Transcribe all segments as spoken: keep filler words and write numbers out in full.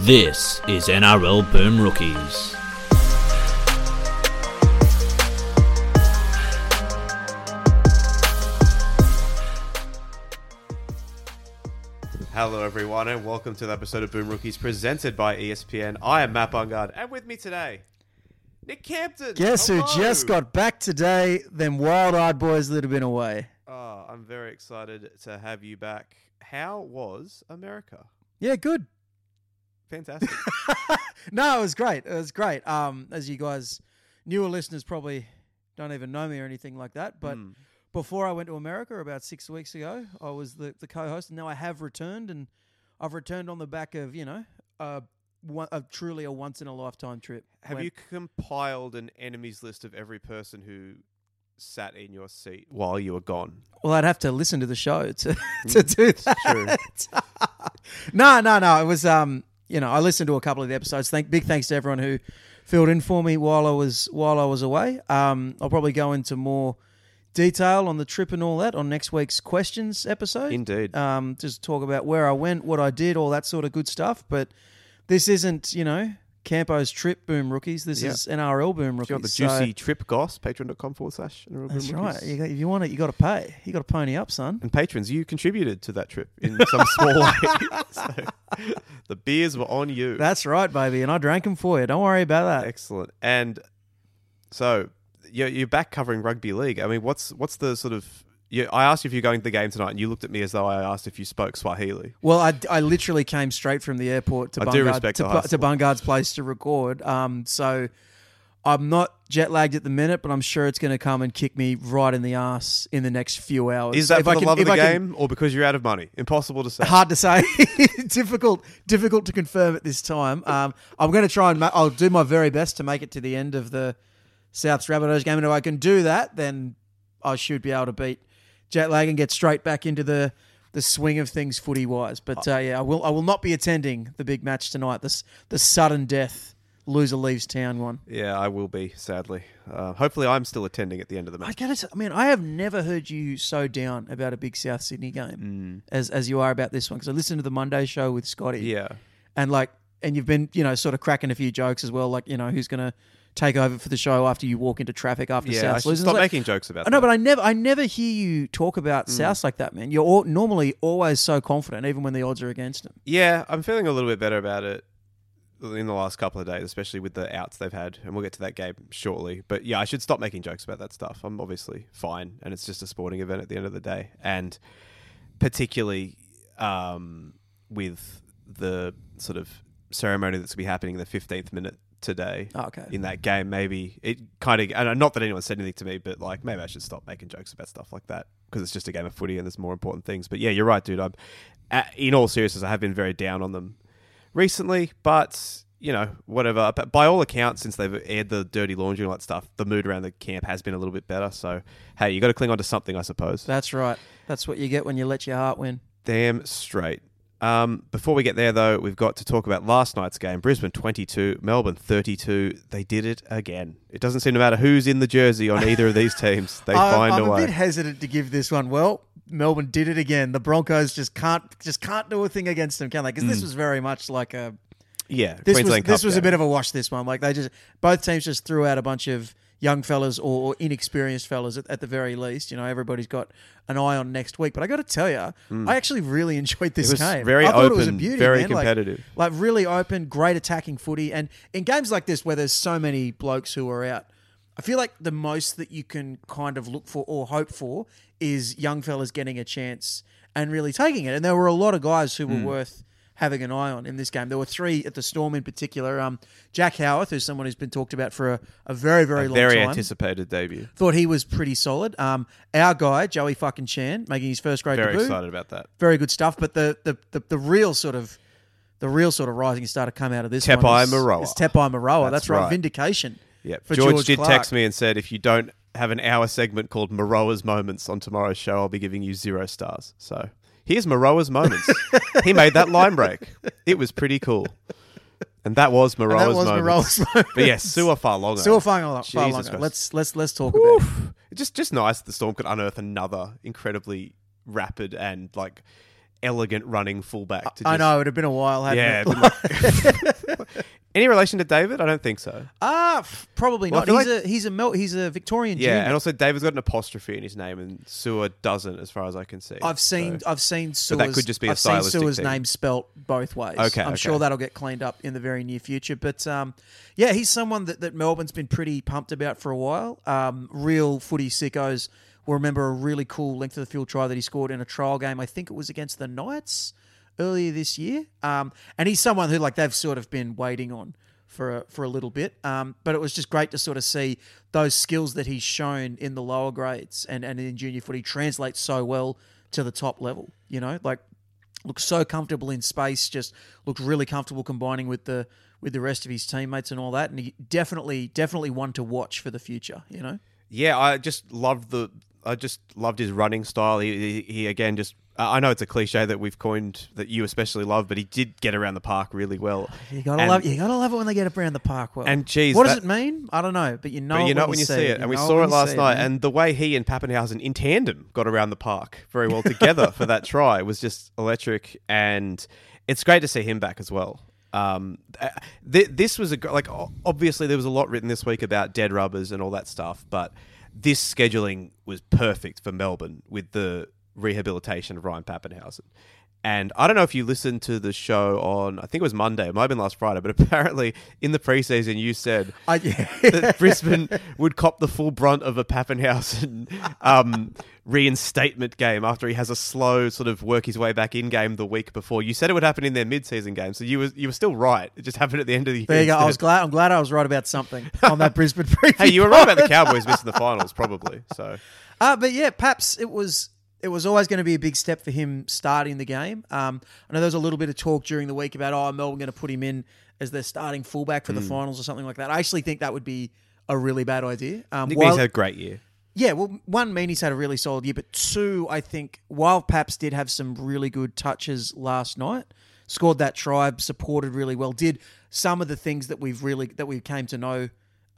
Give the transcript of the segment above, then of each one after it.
This is N R L Boom Rookies. Hello everyone and welcome to the episode of Boom Rookies presented by E S P N. I am Matt Bungard and with me today, Nick Campton. Guess Hello. Who just got back today, them wild-eyed boys that have been away. Oh, I'm very excited to have you back. How was America? Yeah, good. Fantastic. No, it was great. It was great. Um, as you guys, newer listeners probably don't even know me or anything like that, but... Mm. Before I went to America about six weeks ago, I was the, the co-host, and now I have returned, and I've returned on the back of, you know, a, a truly a once-in-a-lifetime trip. Have went. You compiled an enemies list of every person who sat in your seat while you were gone? Well, I'd have to listen to the show to, to do that. It's true. no, no, no. It was, um, you know, I listened to a couple of the episodes. Thank, big thanks to everyone who filled in for me while I was while I was away. Um, I'll probably go into more detail on the trip and all that on next week's questions episode. Indeed. Um, just talk about where I went, what I did, all that sort of good stuff. But this isn't, you know, Campo's trip Boom Rookies. This yeah. is N R L Boom Rookies. You got the juicy so, trip goss, patreon.com forward slash N R L Boom Rookies. That's right. You, if you want it, you got to pay. You got to pony up, son. And patrons, you contributed to that trip in some small way. So, the beers were on you. That's right, baby. And I drank them for you. Don't worry about that. Excellent. And so... You're back covering rugby league. I mean, what's what's the sort of... You, I asked you if you're going to the game tonight, and you looked at me as though I asked if you spoke Swahili. Well, I, I literally came straight from the airport to, Bungard, to, to Bungard's place to record. Um, so I'm not jet-lagged at the minute, but I'm sure it's going to come and kick me right in the ass in the next few hours. Is that if for I the can, love of the I game can, or because you're out of money? Impossible to say. Hard to say. difficult difficult to confirm at this time. Um, I'm going to try and... Ma- I'll do my very best to make it to the end of the... South Sydney Rabbitohs game, and if I can do that, then I should be able to beat jet lag and get straight back into the, the swing of things footy wise. But uh, yeah, I will I will not be attending the big match tonight. This the sudden death loser leaves town one. Yeah, I will be sadly. Uh, hopefully, I'm still attending at the end of the match. I gotta say, I mean, I have never heard you so down about a big South Sydney game mm. as as you are about this one. Because I listened to the Monday show with Scotty. Yeah, and like, and you've been you know sort of cracking a few jokes as well. Like you know who's gonna take over for the show after you walk into traffic after yeah, South. Yeah, stop like, making jokes about. I know, that. but I never, I never hear you talk about mm. South like that, man. You're all, normally always so confident, even when the odds are against them. Yeah, I'm feeling a little bit better about it in the last couple of days, especially with the outs they've had, and we'll get to that game shortly. But yeah, I should stop making jokes about that stuff. I'm obviously fine, and it's just a sporting event at the end of the day, and particularly um, with the sort of ceremony that's going to be happening in the fifteenth minute. Today oh, okay. in that game, maybe it kind of, and not that anyone said anything to me, but like maybe I should stop making jokes about stuff like that because it's just a game of footy and there's more important things. But yeah, you're right, dude. I'm, in all seriousness, I have been very down on them recently, but you know, whatever. But by all accounts, since they've aired the dirty laundry and all that stuff, the mood around the camp has been a little bit better. So hey, you got to cling on to something, I suppose. That's right. That's what you get when you let your heart win. Damn straight. Um, before we get there, though, we've got to talk about last night's game. Brisbane twenty-two, Melbourne thirty-two. They did it again. It doesn't seem to matter who's in the jersey on either of these teams. They I, find I'm a way. I'm a bit hesitant to give this one. Well, Melbourne did it again. The Broncos just can't just can't do a thing against them, can they? Because mm. this was very much like a yeah. This Queensland was, Cup this was a bit of a wash. This one, like they just both teams just threw out a bunch of young fellas or inexperienced fellas at, at the very least. You know, everybody's got an eye on next week. But I got to tell you, mm. I actually really enjoyed this game. It was game. very I thought open, it was a beauty, very man. competitive. Like, like really open, great attacking footy. And in games like this where there's so many blokes who are out, I feel like the most that you can kind of look for or hope for is young fellas getting a chance and really taking it. And there were a lot of guys who were mm. worth having an eye on in this game. There were three at the Storm in particular. Um, Jack Howarth, who's someone who's been talked about for a, a very, very a long very time. Very anticipated debut. Thought he was pretty solid. Um, our guy, Joey fucking Chan, making his first grade very debut. Very excited about that. Very good stuff. But the the, the the real sort of the real sort of rising star to come out of this Tepai one is Moroá. It's Tepai Moroá. That's, That's right. right. Vindication yep. for George, George did Clark. text me and said, if you don't have an hour segment called Moroa's Moments on tomorrow's show, I'll be giving you zero stars. So... Here's Moroa's moments. He made that line break. It was pretty cool. And that was Moroa's moments. Moroa's moments. But yes, Sua far longer. Sua far longer. Let's let's let's talk Oof. about it. Just just nice that the Storm could unearth another incredibly rapid and like elegant running fullback. To just, I know, it would have been a while, hadn't yeah, it? Yeah. Like, any relation to David? I don't think so. Ah, uh, probably well, not. He's, like, a, he's, a Mel- he's a Victorian junior. Yeah, and also David's got an apostrophe in his name and Sewer doesn't, as far as I can see. I've seen so. I've seen Sewer's, but that could just be a I've seen Sewer's name spelt both ways. Okay, I'm okay. sure that'll get cleaned up in the very near future. But um, yeah, he's someone that, that Melbourne's been pretty pumped about for a while. Um, real footy sickos will remember a really cool length of the field try that he scored in a trial game. I think it was against the Knights earlier this year. Um, and he's someone who, like, they've sort of been waiting on for a, for a little bit. Um, but it was just great to sort of see those skills that he's shown in the lower grades and, and in junior footy translate so well to the top level, you know, like looks so comfortable in space, just looked really comfortable combining with the, with the rest of his teammates and all that. And he definitely, definitely one to watch for the future, you know? Yeah. I just loved the, I just loved his running style. He, he, he again, just, I know it's a cliche that we've coined that you especially love, but he did get around the park really well. You gotta and, love, you gotta love it when they get around the park well. And geez, what that, does it mean? I don't know, but you know, but you know when, when you see it. it. And we saw it last night, it, and the way he and Papenhuyzen in tandem got around the park very well together for that try was just electric. And it's great to see him back as well. Um, th- this was a like obviously there was a lot written this week about dead rubbers and all that stuff, but this scheduling was perfect for Melbourne with the rehabilitation of Ryan Papenhuyzen. And I don't know if you listened to the show on, I think it was Monday, it might have been last Friday, but apparently in the preseason you said I, yeah. that Brisbane would cop the full brunt of a Papenhuyzen um, reinstatement game after he has a slow sort of work his way back in game the week before. You said it would happen in their mid-season game, so you were you were still right. It just happened at the end of the year. There you go. I was glad, I'm glad I was right about something on that Brisbane preview. Hey, you were right about the Cowboys missing the finals, probably. So, uh, but yeah, Paps, it was... It was always going to be a big step for him starting the game. Um, I know there was a little bit of talk during the week about, oh, Melbourne going to put him in as their starting fullback for mm. the finals or something like that. I actually think that would be a really bad idea. Um, Nick Meaney's had a great year. Yeah, well, one, Meaney's had a really solid year, but two, I think, while Paps did have some really good touches last night, scored that try, supported really well, did some of the things that we've really that we came to know.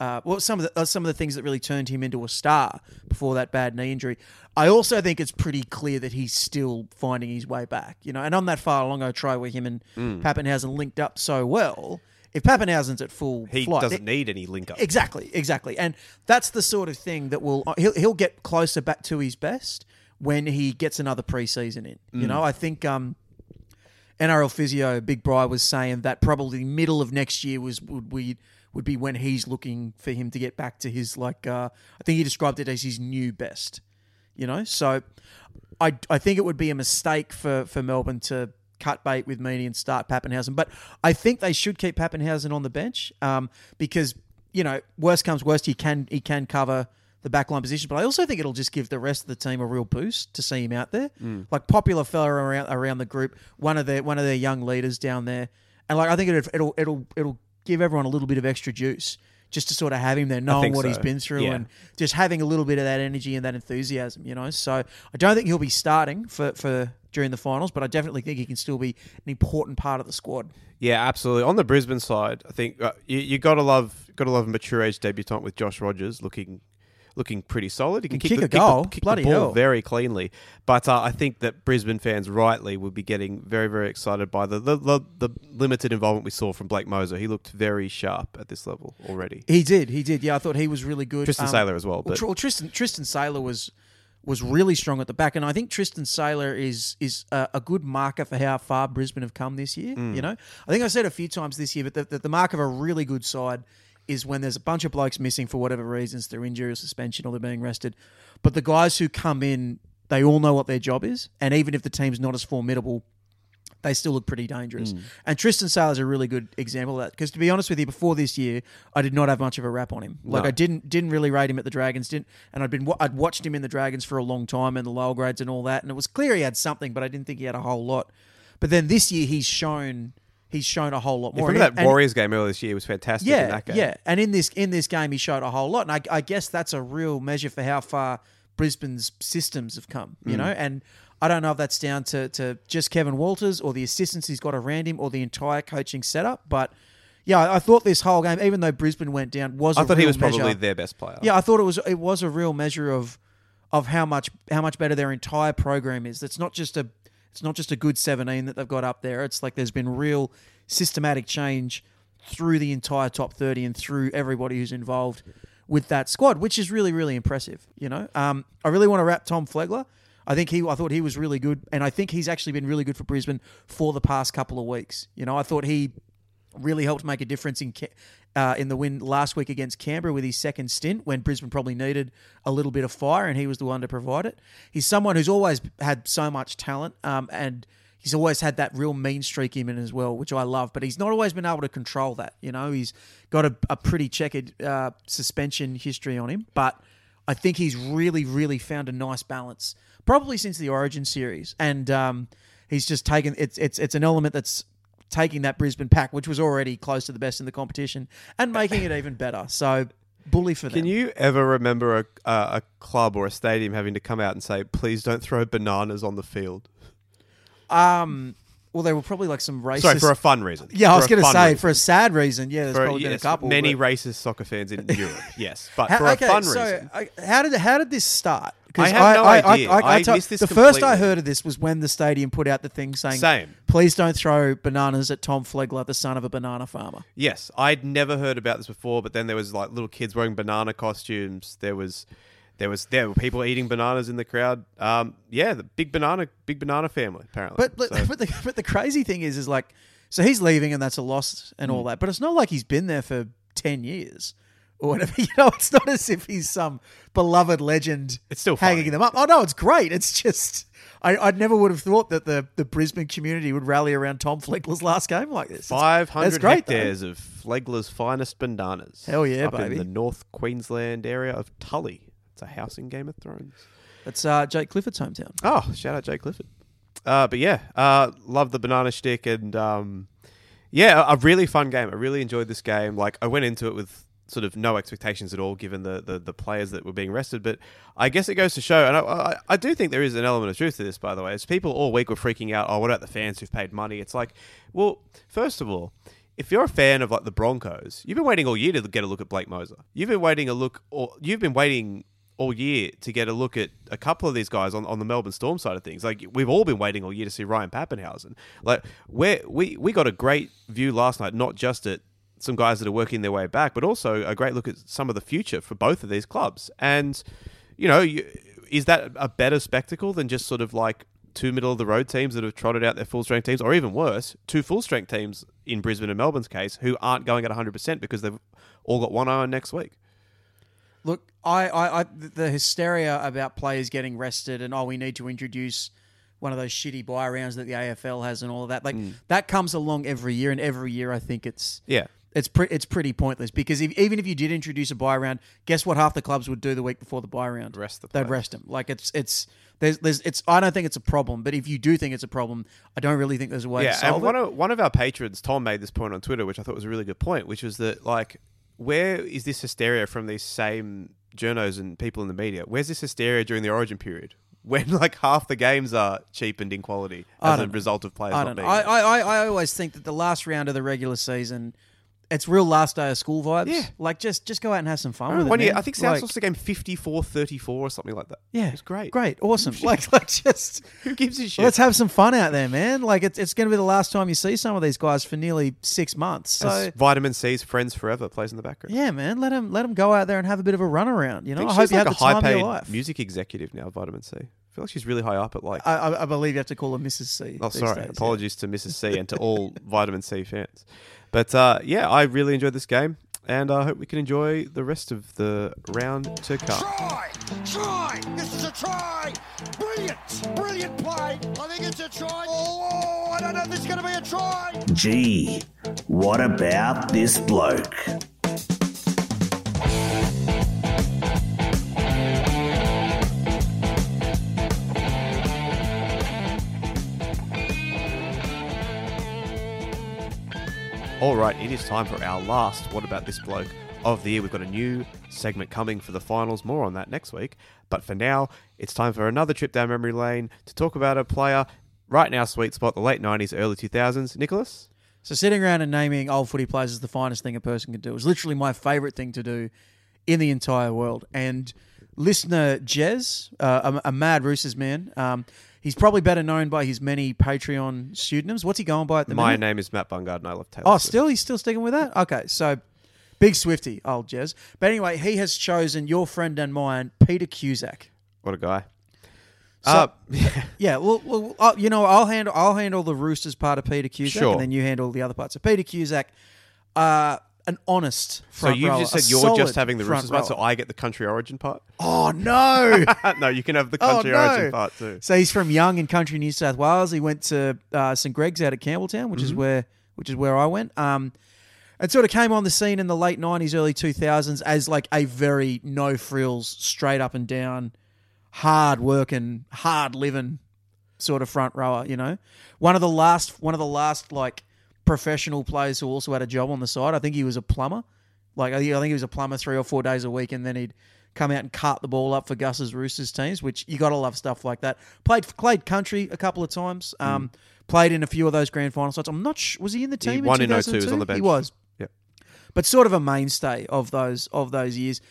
Uh, well, some of the uh, some of the things that really turned him into a star before that bad knee injury. I also think it's pretty clear that he's still finding his way back, you know. And on that far longo try where him and mm. Papenhuyzen linked up so well, if Pappenhausen's at full he flight, he doesn't need any link up. Exactly, exactly. And that's the sort of thing that will he'll, he'll get closer back to his best when he gets another preseason in. Mm. You know, I think. Um, N R L Physio Big Bry was saying that probably middle of next year was would we would be when he's looking for him to get back to his like uh, I think he described it as his new best, you know. So I I think it would be a mistake for, for Melbourne to cut bait with Meaney and start Papenhuyzen, but I think they should keep Papenhuyzen on the bench um, because you know worst comes worst he can he can cover the backline position, but I also think it'll just give the rest of the team a real boost to see him out there. Mm. Like popular fella around around the group, one of their one of their young leaders down there, and like I think it'll it'll it'll, it'll give everyone a little bit of extra juice just to sort of have him there, knowing what so. he's been through, yeah. and just having a little bit of that energy and that enthusiasm, you know. So I don't think he'll be starting for for during the finals, but I definitely think he can still be an important part of the squad. Yeah, absolutely. On the Brisbane side, I think uh, you, you gotta love gotta love a mature age debutant with Josh Rogers looking. Looking pretty solid. He can kick, kick the, a goal, kick the, kick bloody the ball hell. very cleanly. But uh, I think that Brisbane fans rightly would be getting very, very excited by the the, the the limited involvement we saw from Blake Moser. He looked very sharp at this level already. He did, he did. Yeah, I thought he was really good. Tristan um, Saylor as well. But well, Tristan Tristan Saylor was was really strong at the back, and I think Tristan Saylor is is a, a good marker for how far Brisbane have come this year. Mm. You know, I think I said a few times this year, but the, the, the mark of a really good side is when there's a bunch of blokes missing for whatever reasons, they're injury or suspension or they're being rested. But the guys who come in, they all know what their job is. And even if the team's not as formidable, they still look pretty dangerous. Mm. And Tristan Saylor's a really good example of that. Because to be honest with you, before this year, I did not have much of a rap on him. Like no. I didn't didn't really rate him at the Dragons. didn't, And I'd, been, I'd watched him in the Dragons for a long time and the lower grades and all that. And it was clear he had something, but I didn't think he had a whole lot. But then this year he's shown... He's shown a whole lot more. Yeah, remember that and, Warriors game earlier this year was fantastic yeah, in that game. Yeah, and in this in this game he showed a whole lot. And I, I guess that's a real measure for how far Brisbane's systems have come, you mm. know. And I don't know if that's down to, to just Kevin Walters or the assistants he's got around him or the entire coaching setup. But, yeah, I thought this whole game, even though Brisbane went down, was I a thought real he was measure. probably their best player. Yeah, I thought it was it was a real measure of of how much how much better their entire program is. It's not just a It's not just a good seventeen that they've got up there. It's like there's been real systematic change through the entire top thirty and through everybody who's involved with that squad, which is really, really impressive. You know, um, I really want to wrap Tom Flegler. I think he, I thought he was really good, and I think he's actually been really good for Brisbane for the past couple of weeks. You know, I thought he really helped make a difference in uh, in the win last week against Canberra with his second stint, when Brisbane probably needed a little bit of fire, and he was the one to provide it. He's someone who's always had so much talent, um, and he's always had that real mean streak in him as well, which I love. But he's not always been able to control that. You know, he's got a, a pretty checkered uh, suspension history on him, but I think he's really, really found a nice balance, probably since the Origin series, and um, he's just taken it's it's it's an element that's taking that Brisbane pack, which was already close to the best in the competition, and making it even better. So, bully for them. Can you ever remember a uh, a club or a stadium having to come out and say, "Please don't throw bananas on the field"? Um. Well, they were probably like some racist. Sorry, for a fun reason. Yeah, for I was going to say reason. For a sad reason. Yeah, there's for probably a, yes, been a couple. Many but... racist soccer fans in Europe. Yes, but how, for okay, a fun so reason. I, how did how did this start? I have I, no I, idea. I, I, I, I t- missed this. The completely. First I heard of this was when the stadium put out the thing saying, Same. "Please don't throw bananas at Tom Flegler, the son of a banana farmer." Yes, I'd never heard about this before, but then there was like little kids wearing banana costumes. There was. There was there were people eating bananas in the crowd. Um, yeah, the big banana, big banana family apparently. But so. but, the, but the crazy thing is, is like, so he's leaving and that's a loss and mm. all that. But it's not like he's been there for ten years or whatever. You know, it's not as if he's some beloved legend. It's still hanging funny. them up. Oh no, it's great. It's just I I never would have thought that the the Brisbane community would rally around Tom Flegler's last game like this. Five hundred hectares though. of Flegler's finest bananas. Hell yeah, up baby! In the North Queensland area of Tully. It's a house in Game of Thrones. It's uh, Jake Clifford's hometown. Oh, shout out Jake Clifford. Uh, but yeah, uh, love the banana shtick, and um, yeah, a, a really fun game. I really enjoyed this game. Like, I went into it with sort of no expectations at all, given the the, the players that were being rested. But I guess it goes to show, and I, I, I do think there is an element of truth to this, by the way. As people all week were freaking out, oh, what about the fans who've paid money? It's like, well, first of all, if you're a fan of like the Broncos, you've been waiting all year to get a look at Blake Moser. You've been waiting a look, or you've been waiting. all year to get a look at a couple of these guys on, on the Melbourne Storm side of things. Like, we've all been waiting all year to see Ryan Papenhuyzen. Like, we we got a great view last night, not just at some guys that are working their way back, but also a great look at some of the future for both of these clubs. And, you know, you, is that a better spectacle than just sort of like two middle-of-the-road teams that have trotted out their full-strength teams, or even worse, two full-strength teams in Brisbane and Melbourne's case who aren't going at one hundred percent because they've all got one eye on next week? Look, I, I, I, the hysteria about players getting rested and, oh, we need to introduce one of those shitty buy rounds that the A F L has and all of that. Like, mm. that comes along every year, and every year I think it's yeah, it's, pre- it's pretty pointless because if, even if you did introduce a buy round, guess what half the clubs would do the week before the buy round? Rest the players. They'd rest them. Like, it's, it's, there's, there's, it's, I don't think it's a problem, but if you do think it's a problem, I don't really think there's a way yeah, to solve and one it. Of, one of our patrons, Tom, made this point on Twitter, which I thought was a really good point, which was that, like, where is this hysteria from these same journos and people in the media? Where's this hysteria during the Origin period when like half the games are cheapened in quality as a know. result of players I not being I, I, I always think that the last round of the regular season, it's real last day of school vibes. Yeah. Like, just, just go out and have some fun I with it. One year, I think South lost the game fifty-four thirty-four or something like that. Yeah. It was great. Great. Awesome. like, like, just... Who gives a shit? Let's have some fun out there, man. Like, it's, it's going to be the last time you see some of these guys for nearly six months. So As Vitamin C's Friends Forever plays in the background. Yeah, man. Let him, let him go out there and have a bit of a run around. You know, I, I hope you like have a the time of your life. Music executive now, Vitamin C. I feel like she's really high up at like... I, I believe you have to call her Missus C. Oh, sorry. Days, Apologies yeah. to Missus C and to all Vitamin C fans. But uh, yeah, I really enjoyed this game, and I hope we can enjoy the rest of the round to come. Try! Try! This is a try! Brilliant! Brilliant play! I think it's a try! Oh, I don't know if this is going to be a try! Gee, what about this bloke? All right, it is time for our last What About This Bloke of the year. We've got a new segment coming for the finals. More on that next week. But for now, it's time for another trip down memory lane to talk about a player right now, sweet spot, the late nineties, early two thousands. Nicholas? So sitting around and naming old footy players is the finest thing a person can do. It's literally my favourite thing to do in the entire world. And listener Jez, uh, a, a Mad Roosters man, um, He's probably better known by his many Patreon pseudonyms. What's he going by at the moment? My name is Matt Bungard and I love Taylor Oh, Swift. Still? He's still sticking with that? Okay, so big Swifty, old Jez. But anyway, he has chosen your friend and mine, Peter Cusack. What a guy. So, uh, yeah. yeah, well, well uh, you know, I'll handle I'll handle the Roosters part of Peter Cusack, sure. and then you handle the other part. So Peter Cusack, uh, an honest front rower. So you roller, just said you're just having the Roosters roller. part, so I get the country origin part? Oh, no! No, you can have the country oh, no. origin part too. So he's from Young in country New South Wales. He went to uh, Saint Greg's out at Campbelltown, which mm-hmm. is where which is where I went. Um, and sort of came on the scene in the late nineties, early two thousands as like a very no-frills, straight up and down, hard working, hard living sort of front rower, you know. One of the last one of the last like professional players who also had a job on the side. I think he was a plumber. Like I think he was a plumber three or four days a week, and then he'd come out and cart the ball up for Gus's Roosters teams, which you gotta love stuff like that. Played played country a couple of times. Um, mm. played in a few of those grand final sides. I'm not sure, was he in the team? He won in oh two, he was on the bench. He was. Yeah. But sort of a mainstay of those of those years.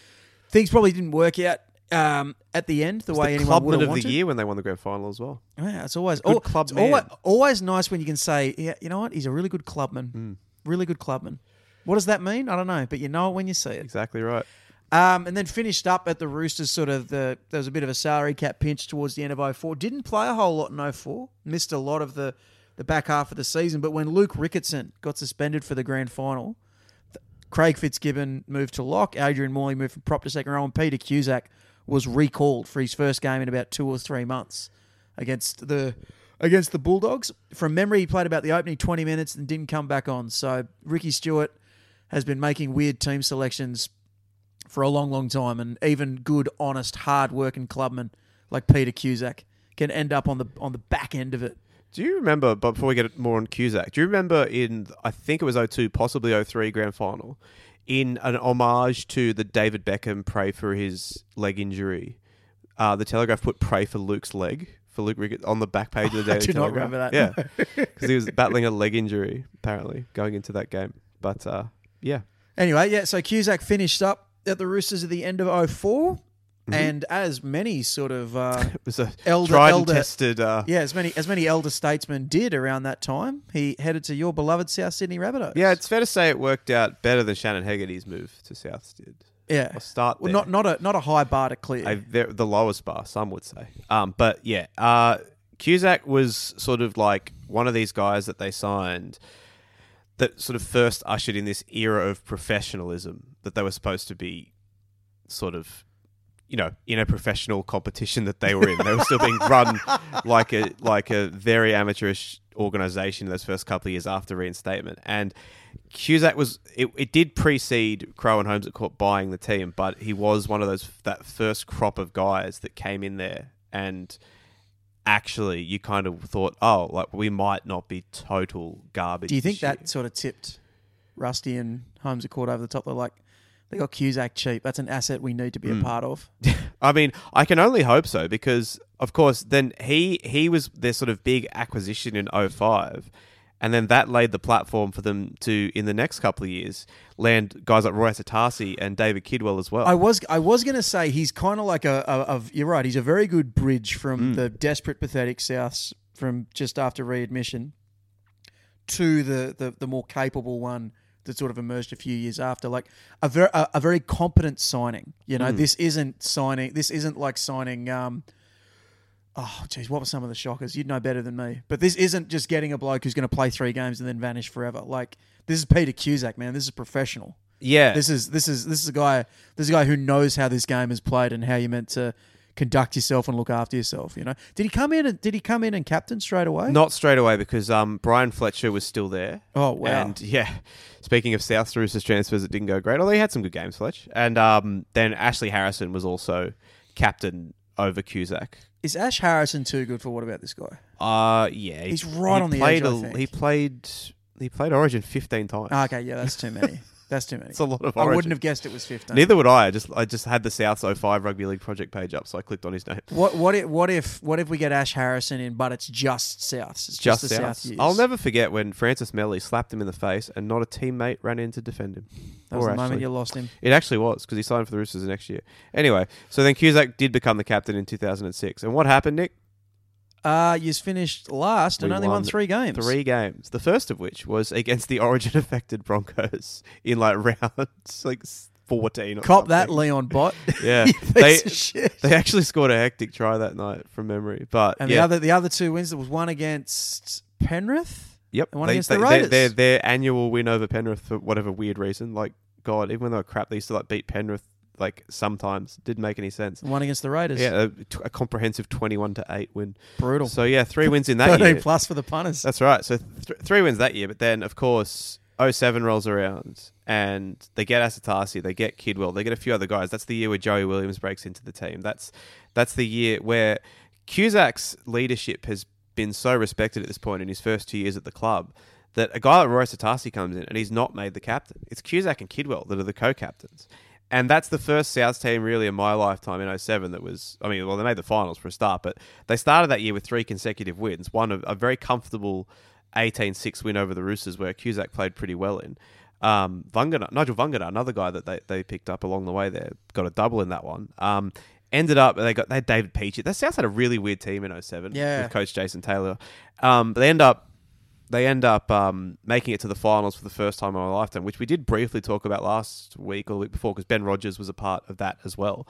Things probably didn't work out. Um, at the end, the it's way the anyone would have wanted. Clubman of the year when they won the grand final as well. Yeah, it's always good oh, club man. Always, always nice when you can say, yeah, you know what, he's a really good clubman, mm. really good clubman. What does that mean? I don't know, but you know it when you see it. Exactly right. Um, and then finished up at the Roosters. Sort of the there was a bit of a salary cap pinch towards the end of oh four. Didn't play a whole lot in oh four. Missed a lot of the the back half of the season. But when Luke Ricketson got suspended for the grand final, th- Craig Fitzgibbon moved to lock. Adrian Morley moved from prop to second row, and Peter Cusack was recalled for his first game in about two or three months against the against the Bulldogs. From memory, he played about the opening twenty minutes and didn't come back on. So Ricky Stewart has been making weird team selections for a long, long time, and even good, honest, hard-working clubmen like Peter Cusack can end up on the on the back end of it. Do you remember, but before we get more on Cusack, do you remember in, I think it was oh two, possibly oh three grand final, in an homage to the David Beckham pray for his leg injury, uh, the Telegraph put pray for Luke's leg, for Luke Ricketts, on the back page of the Daily Telegraph. I do not Telegraph. remember that. Yeah, because no. he was battling a leg injury, apparently, going into that game. But, uh, yeah. Anyway, yeah, so Cusack finished up at the Roosters at the end of oh four, mm-hmm. and as many sort of uh, it was a elder, tried elder, and tested... Uh, yeah, as many, as many elder statesmen did around that time, he headed to your beloved South Sydney Rabbitohs. Yeah, it's fair to say it worked out better than Shannon Hegarty's move to Souths did. Yeah. I'll start there. Well, not, not, a, not a high bar to clear. A, the lowest bar, some would say. Um, but, yeah, uh, Cusack was sort of like one of these guys that they signed that sort of first ushered in this era of professionalism that they were supposed to be sort of... You know, in a professional competition that they were in, they were still being run like a like a very amateurish organisation in those first couple of years after reinstatement. And Cusack was it, it did precede Crowe and Holmes at court buying the team, but he was one of those that first crop of guys that came in there, and actually you kind of thought, oh, like we might not be total garbage. Do you think that year sort of tipped Rusty and Holmes at court over the top? They're like, they got Cusack cheap. That's an asset we need to be mm. a part of. I mean, I can only hope so because, of course, then he he was their sort of big acquisition in oh five. And then that laid the platform for them to, in the next couple of years, land guys like Roy Asatasi and David Kidwell as well. I was I was going to say he's kind of like a, a, a... You're right. He's a very good bridge from mm. the desperate, pathetic Souths from just after readmission to the, the, the more capable one that sort of emerged a few years after, like a very a, a very competent signing. You know, mm. this isn't signing. This isn't like signing. Um, oh, geez, what were some of the shockers? You'd know better than me. But this isn't just getting a bloke who's going to play three games and then vanish forever. Like this is Peter Cusack, man. This is professional. Yeah. This is this is this is a guy. This is a guy who knows how this game is played and how you're meant to conduct yourself and look after yourself. You know, did he come in? And, did he come in and captain straight away? Not straight away because um, Brian Fletcher was still there. Oh wow! And yeah, speaking of South Roosters transfers, it didn't go great. Although he had some good games, Fletch. And um, then Ashley Harrison was also captain over Cusack. Is Ash Harrison too good for What About This Guy? Uh yeah, he's right he on the edge. A, I think. He played. He played Origin fifteen times. Oh, okay, yeah, that's too many. That's too many. It's a lot of Origin. I wouldn't have guessed it was fifteen. Neither would I. I just I just had the Souths oh five Rugby League project page up, so I clicked on his name. What what if what if, what if we get Ash Harrison in, but it's just Souths? It's just, just the Souths. South I'll never forget when Francis Melly slapped him in the face and not a teammate ran in to defend him. That was or the actually, moment you lost him. It actually was, because he signed for the Roosters the next year. Anyway, so then Cusack did become the captain in two thousand six. And what happened, Nick? Uh, you finished last we and only won, won three games. Three games. The first of which was against the origin-affected Broncos in like rounds like fourteen or Cop something. That, Leon Bott. Yeah. they they actually scored a hectic try that night from memory. But And yeah. the other the other two wins, there was one against Penrith. Yep. And one they, against they, the Raiders. Their, their annual win over Penrith for whatever weird reason. Like, God, even when they were crap, they used to like beat Penrith. Like sometimes didn't make any sense. One against the Raiders, yeah, a, t- a comprehensive twenty-one to eight win, brutal. So yeah, three wins in that year, plus for the punters. That's right. So th- three wins that year, but then of course, oh seven rolls around and they get Asatasi, they get Kidwell, they get a few other guys. That's the year where Joey Williams breaks into the team. That's that's the year where Cusack's leadership has been so respected at this point in his first two years at the club that a guy like Roy Asatasi comes in and he's not made the captain. It's Cusack and Kidwell that are the co-captains. And that's the first Souths team really in my lifetime in oh seven that was... I mean, well, they made the finals for a start, but they started that year with three consecutive wins. One, a, a very comfortable eighteen six win over the Roosters where Cusack played pretty well in. Um, Vungard, Nigel Vungard, another guy that they, they picked up along the way there, got a double in that one. Um, ended up... They got they had David Peachey. The Souths had a really weird team in oh seven yeah. with coach Jason Taylor. Um, but they end up... They end up um, making it to the finals for the first time in my lifetime, which we did briefly talk about last week or the week before because Ben Rogers was a part of that as well.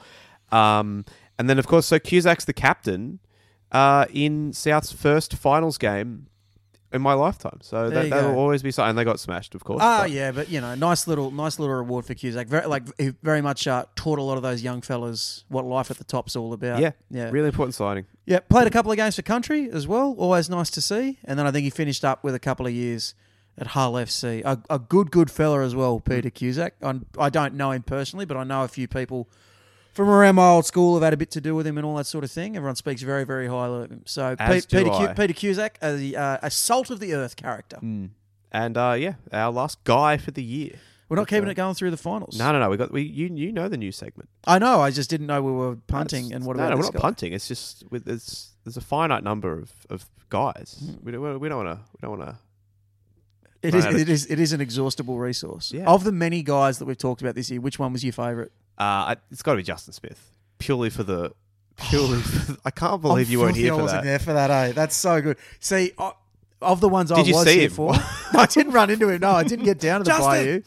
Um, and then, of course, so Cusack's the captain uh, in South's first finals game in my lifetime. So that, that'll go. Always be something. They got smashed, of course. Ah, uh, yeah, but, you know, nice little nice little reward for Cusack. Very, like, he very much uh, taught a lot of those young fellas what life at the top's all about. Yeah, yeah. Really important signing. Yeah, played a couple of games for Country as well. Always nice to see. And then I think he finished up with a couple of years at Hull F C. A, a good, good fella as well, Peter Cusack. I'm, I don't know him personally, but I know a few people from around my old school have had a bit to do with him and all that sort of thing. Everyone speaks very, very highly of him. So Pe- Peter, Cu- Peter Cusack, a, uh, a salt-of-the-earth character. Mm. And, uh, yeah, our last guy for the year. We're not That's keeping right. it going through the finals. No, no, no. We got we. You, you know the new segment. I know. I just didn't know we were punting. That's, and what no, about no, we're not guy? punting. It's just with there's there's a finite number of, of guys. Mm. We don't we don't want to we don't want to. It is it is it is an exhaustible resource. Yeah. Of the many guys that we've talked about this year, which one was your favourite? Uh, I, it's got to be Justin Smith, purely for the purely. for the, I can't believe I'm you weren't here I for wasn't that. There for that, eh? That's so good. See. I, Of the ones Did I you was see here him? for, I didn't run into him. No, I didn't get down to the Justin. bayou.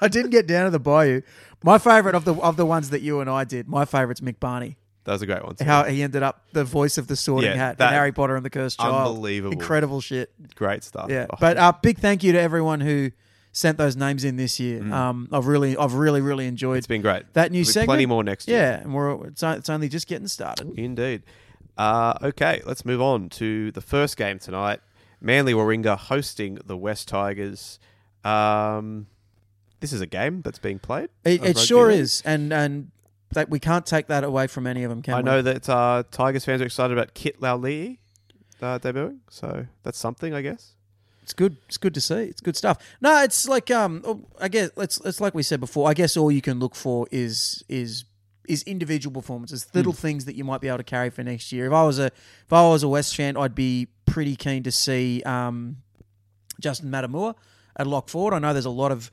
I didn't get down to the bayou. My favourite of the of the ones that you and I did, my favourite's Mick Barney. That was a great one. Too. How he ended up the voice of the Sorting yeah, Hat, and Harry Potter and the Cursed Child. Unbelievable, incredible shit. Great stuff. Yeah, oh. but uh, big thank you to everyone who sent those names in this year. Mm. Um, I've really, I've really, really enjoyed. It's been great. That new There'll segment. Plenty more next year. Yeah, and we're it's, it's only just getting started. Indeed. Uh, okay, let's move on to the first game tonight. Manly Warringah hosting the West Tigers. Um, this is a game that's being played. It, it sure league. is, and and that we can't take that away from any of them, can I we? I know that uh, Tigers fans are excited about Kit Lauli'i uh, debuting, so that's something, I guess. It's good. It's good to see. It's good stuff. No, it's like um, I guess it's it's like we said before. I guess all you can look for is is. is individual performances, little mm. things that you might be able to carry for next year. If I was a if I was a West fan, I'd be pretty keen to see um, Justin Matamua at lock forward. I know there's a lot of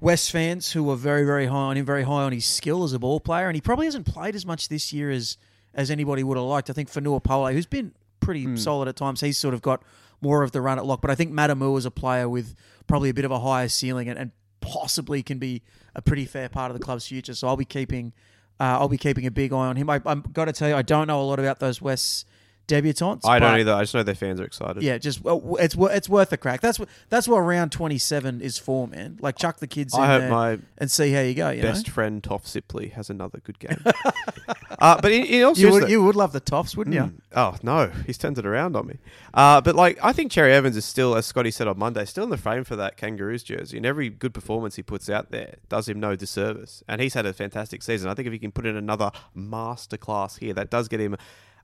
West fans who are very, very high on him, very high on his skill as a ball player, and he probably hasn't played as much this year as, as anybody would have liked. I think Fanua Pole, who's been pretty mm. solid at times, he's sort of got more of the run at lock, but I think Matamua is a player with probably a bit of a higher ceiling and, and possibly can be a pretty fair part of the club's future. So I'll be keeping... Uh, I'll be keeping a big eye on him. I, I've got to tell you, I don't know a lot about those West debutantes. I don't either. I just know their fans are excited. Yeah, just well, it's it's worth a crack. That's what that's what round twenty-seven is for, man. Like, chuck the kids I in there my and see how you go. You best know? friend Toph Sipley has another good game. uh, but in, in all you, would, you would love the Tophs, wouldn't mm, you? Oh no, he's turned it around on me. Uh, but like, I think Cherry Evans is still, as Scotty said on Monday, still in the frame for that Kangaroos jersey. And every good performance he puts out there does him no disservice. And he's had a fantastic season. I think if he can put in another masterclass here, that does get him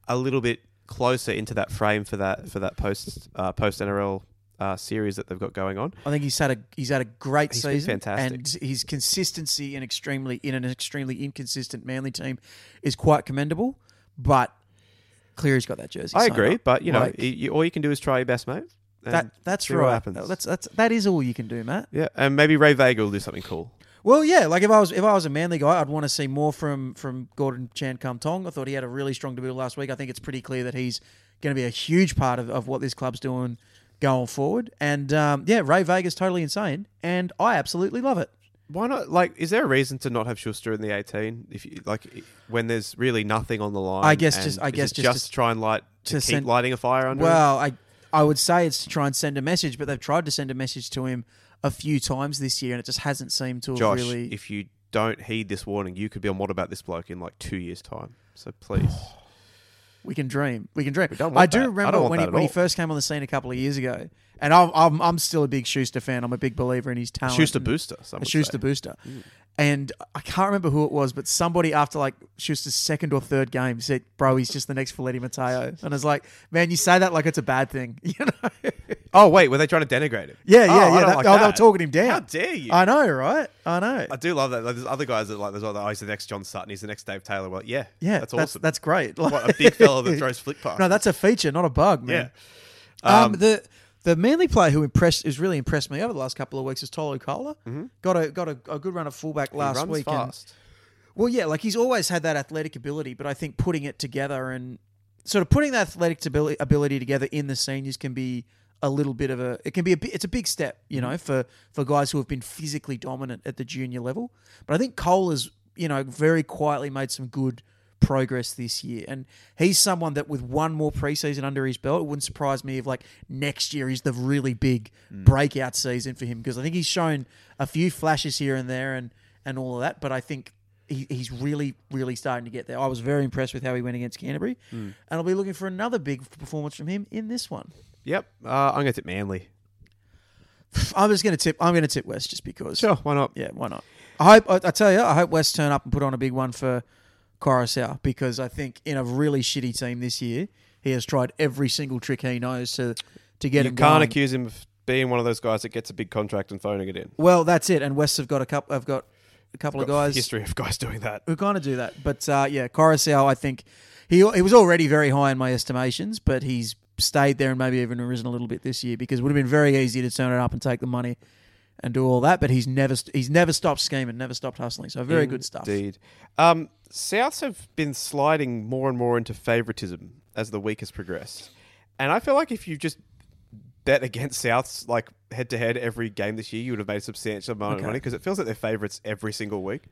a little bit closer into that frame for that for that post uh, post N R L uh, series that they've got going on. I think he's had a he's had a great he's season, been fantastic, and his consistency in extremely in an extremely inconsistent Manly team is quite commendable. But Cleary's got that jersey. I agree, up. but you know, like, you, all you can do is try your best, mate. That that's right. What happens. That's that's that is all you can do, Matt. Yeah, and maybe Ray Vega will do something cool. Well, yeah, like if I was if I was a Manly guy, I'd want to see more from from Gordon Chan Kum Tong. I thought he had a really strong debut last week. I think it's pretty clear that he's going to be a huge part of, of what this club's doing going forward. And um, yeah, Ray Vega's totally insane, and I absolutely love it. Why not? Like, is there a reason to not have Schuster in the eighteen? If you, like, when there's really nothing on the line, I guess just I guess just, just to try and light to, to keep send, lighting a fire under. Well, him? I I would say it's to try and send a message, but they've tried to send a message to him a few times this year, and it just hasn't seemed to Josh, have really. Josh, if you don't heed this warning, you could be on What About This Bloke in like two years' time. So please, we can dream. We can dream. We don't want I do that. remember I when, he, when he first came on the scene a couple of years ago, and I'm I'm, I'm still a big Schuster fan. I'm a big believer in his talent. Schuster booster, some would a Schuster say. booster, mm. And I can't remember who it was, but somebody after like Schuster's second or third game said, "Bro, he's just the next Felitti Mateo." And I was like, "Man, you say that like it's a bad thing, you know." Oh, wait, were they trying to denigrate him? Yeah, yeah, oh, yeah. That, like oh, that. They were talking him down. How dare you? I know, right? I know. I do love that. Like, there's other guys that like, there's like, oh, he's the next John Sutton, he's the next Dave Taylor. Well, yeah, yeah, that's awesome. That's, that's great. Like, what, a big fella that throws flick passes. No, that's a feature, not a bug, man. Yeah. Um, um, the the Manly player who impressed, who's really impressed me over the last couple of weeks is Tolu Kola. Mm-hmm. Got a got a, a good run of fullback last he runs week. Fast. And, well, yeah, like he's always had that athletic ability, but I think putting it together and sort of putting that athletic ability, ability together in the seniors can be a little bit of a, it can be a bit, it's a big step, you know, for, for guys who have been physically dominant at the junior level. But I think Cole has, you know, very quietly made some good progress this year. And he's someone that with one more preseason under his belt, it wouldn't surprise me if like next year is the really big mm. breakout season for him. Because I think he's shown a few flashes here and there and, and all of that. But I think he, he's really, really starting to get there. I was very impressed with how he went against Canterbury. Mm. And I'll be looking for another big performance from him in this one. Yep, uh, I'm going to tip Manly. I'm just going to tip. I'm going to tip West just because. Sure, why not? Yeah, why not? I hope. I, I tell you, I hope West turn up and put on a big one for Coruscant, because I think in a really shitty team this year, he has tried every single trick he knows to to get. You him can't going. accuse him of being one of those guys that gets a big contract and phoning it in. Well, that's it. And West have got a couple. I've got a couple I've got of guys. History of guys doing that. Who kind of do that, but uh, yeah, Coruscant. I think he he was already very high in my estimations, but he's stayed there and maybe even risen a little bit this year, because it would have been very easy to turn it up and take the money and do all that, but he's never he's never stopped scheming, never stopped hustling, so very Indeed. good stuff. Indeed. Um, Souths have been sliding more and more into favouritism as the week has progressed, and I feel like if you just bet against Souths like head to head every game this year, you would have made a substantial amount okay. of money, because it feels like they're favourites every single week.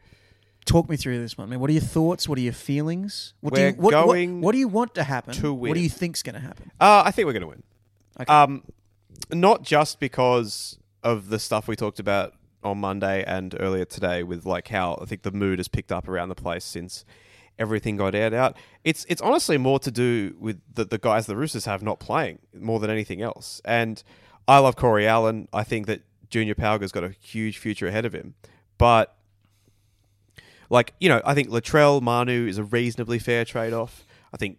Talk me through this one, man. What are your thoughts? What are your feelings? What we're do you, what, going what, what do you want to happen? To win. What do you think's going to happen? Uh, I think we're going to win. Okay. Um, not just because of the stuff we talked about on Monday and earlier today with like how I think the mood has picked up around the place since everything got aired out. It's it's honestly more to do with the, the guys the Roosters have not playing more than anything else. And I love Corey Allen. I think that Junior Pauga's got a huge future ahead of him. But Like, you know, I think Latrell, Manu is a reasonably fair trade-off. I think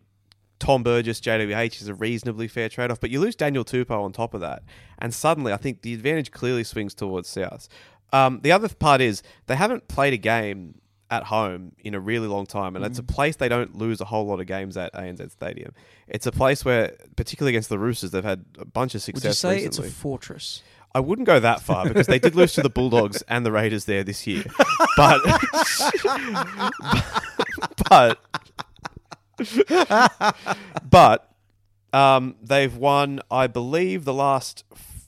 Tom Burgess, J W H is a reasonably fair trade-off. But you lose Daniel Tupou on top of that. And suddenly, I think the advantage clearly swings towards Souths. Um, the other part is they haven't played a game at home in a really long time. And mm. it's a place they don't lose a whole lot of games at, A N Z Stadium. It's a place where, particularly against the Roosters, they've had a bunch of success recently. Would you say recently. It's a fortress? I wouldn't go that far, because they did lose to the Bulldogs and the Raiders there this year. But, but, but um, they've won, I believe, the last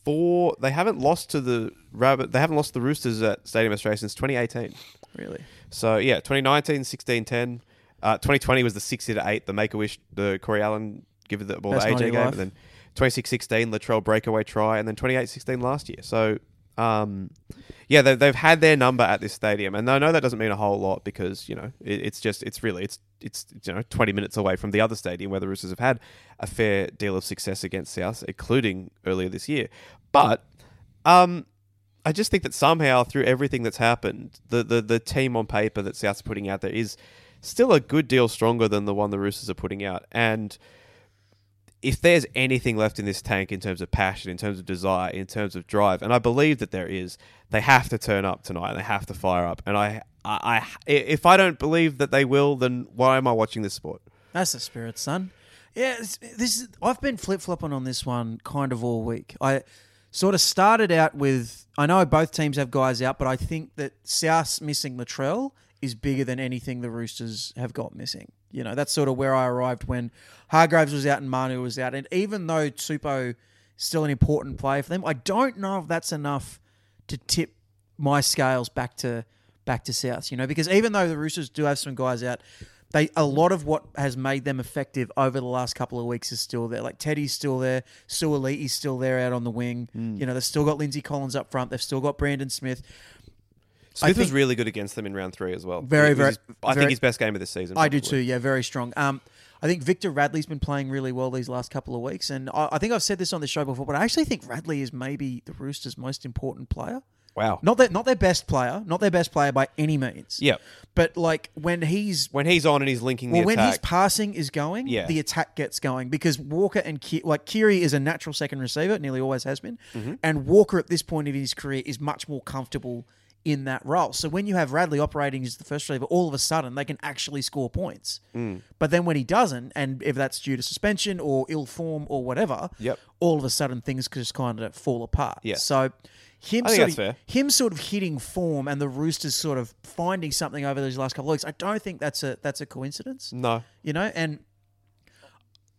four. They haven't lost to the Rabbit. They haven't lost to the Roosters at Stadium Australia since twenty eighteen. Really? So yeah, twenty nineteen, sixteen, ten. Uh, twenty twenty was the sixty to eight. The Make a Wish, the Corey Allen give it the ball, well, the A J game, life. And then twenty-six sixteen, Latrell breakaway try, and then twenty-eight sixteen last year. So, um, yeah, they, they've had their number at this stadium, and I know that doesn't mean a whole lot, because you know it, it's just it's really it's it's you know twenty minutes away from the other stadium where the Roosters have had a fair deal of success against South, including earlier this year. But um, I just think that somehow through everything that's happened, the the the team on paper that South's putting out there is still a good deal stronger than the one the Roosters are putting out, and if there's anything left in this tank in terms of passion, in terms of desire, in terms of drive, and I believe that there is, they have to turn up tonight. They have to fire up. And I, I, I if I don't believe that they will, then why am I watching this sport? That's the spirit, son. Yeah, this, this I've been flip flopping on this one kind of all week. I sort of started out with, I know both teams have guys out, but I think that South missing Latrell is bigger than anything the Roosters have got missing. You know, that's sort of where I arrived when Hargraves was out and Manu was out. And even though Tsupo is still an important player for them, I don't know if that's enough to tip my scales back to back to South, you know, because even though the Roosters do have some guys out, they a lot of what has made them effective over the last couple of weeks is still there. Like Teddy's still there, Suoliti's still there out on the wing. Mm. You know, they've still got Lindsay Collins up front. They've still got Brandon Smith. Smith was really good against them in round three as well. Very, very. His, I very, think his best game of the season. Probably. I do too. Yeah, very strong. Um, I think Victor Radley's been playing really well these last couple of weeks, and I, I think I've said this on the show before, but I actually think Radley is maybe the Roosters' most important player. Wow. Not that not their best player, not their best player by any means. Yeah. But like when he's when he's on and he's linking the well, attack. When his passing is going, yeah. the attack gets going, because Walker and Ki- like Kiri is a natural second receiver, nearly always has been, mm-hmm. and Walker at this point in his career is much more comfortable in that role. So when you have Radley operating as the first reliever, all of a sudden they can actually score points. Mm. But then when he doesn't, and if that's due to suspension or ill form or whatever, yep. all of a sudden things just kind of fall apart. Yeah. So him sort of, fair. him sort of hitting form and the Roosters sort of finding something over these last couple of weeks, I don't think that's a that's a coincidence. No. You know, and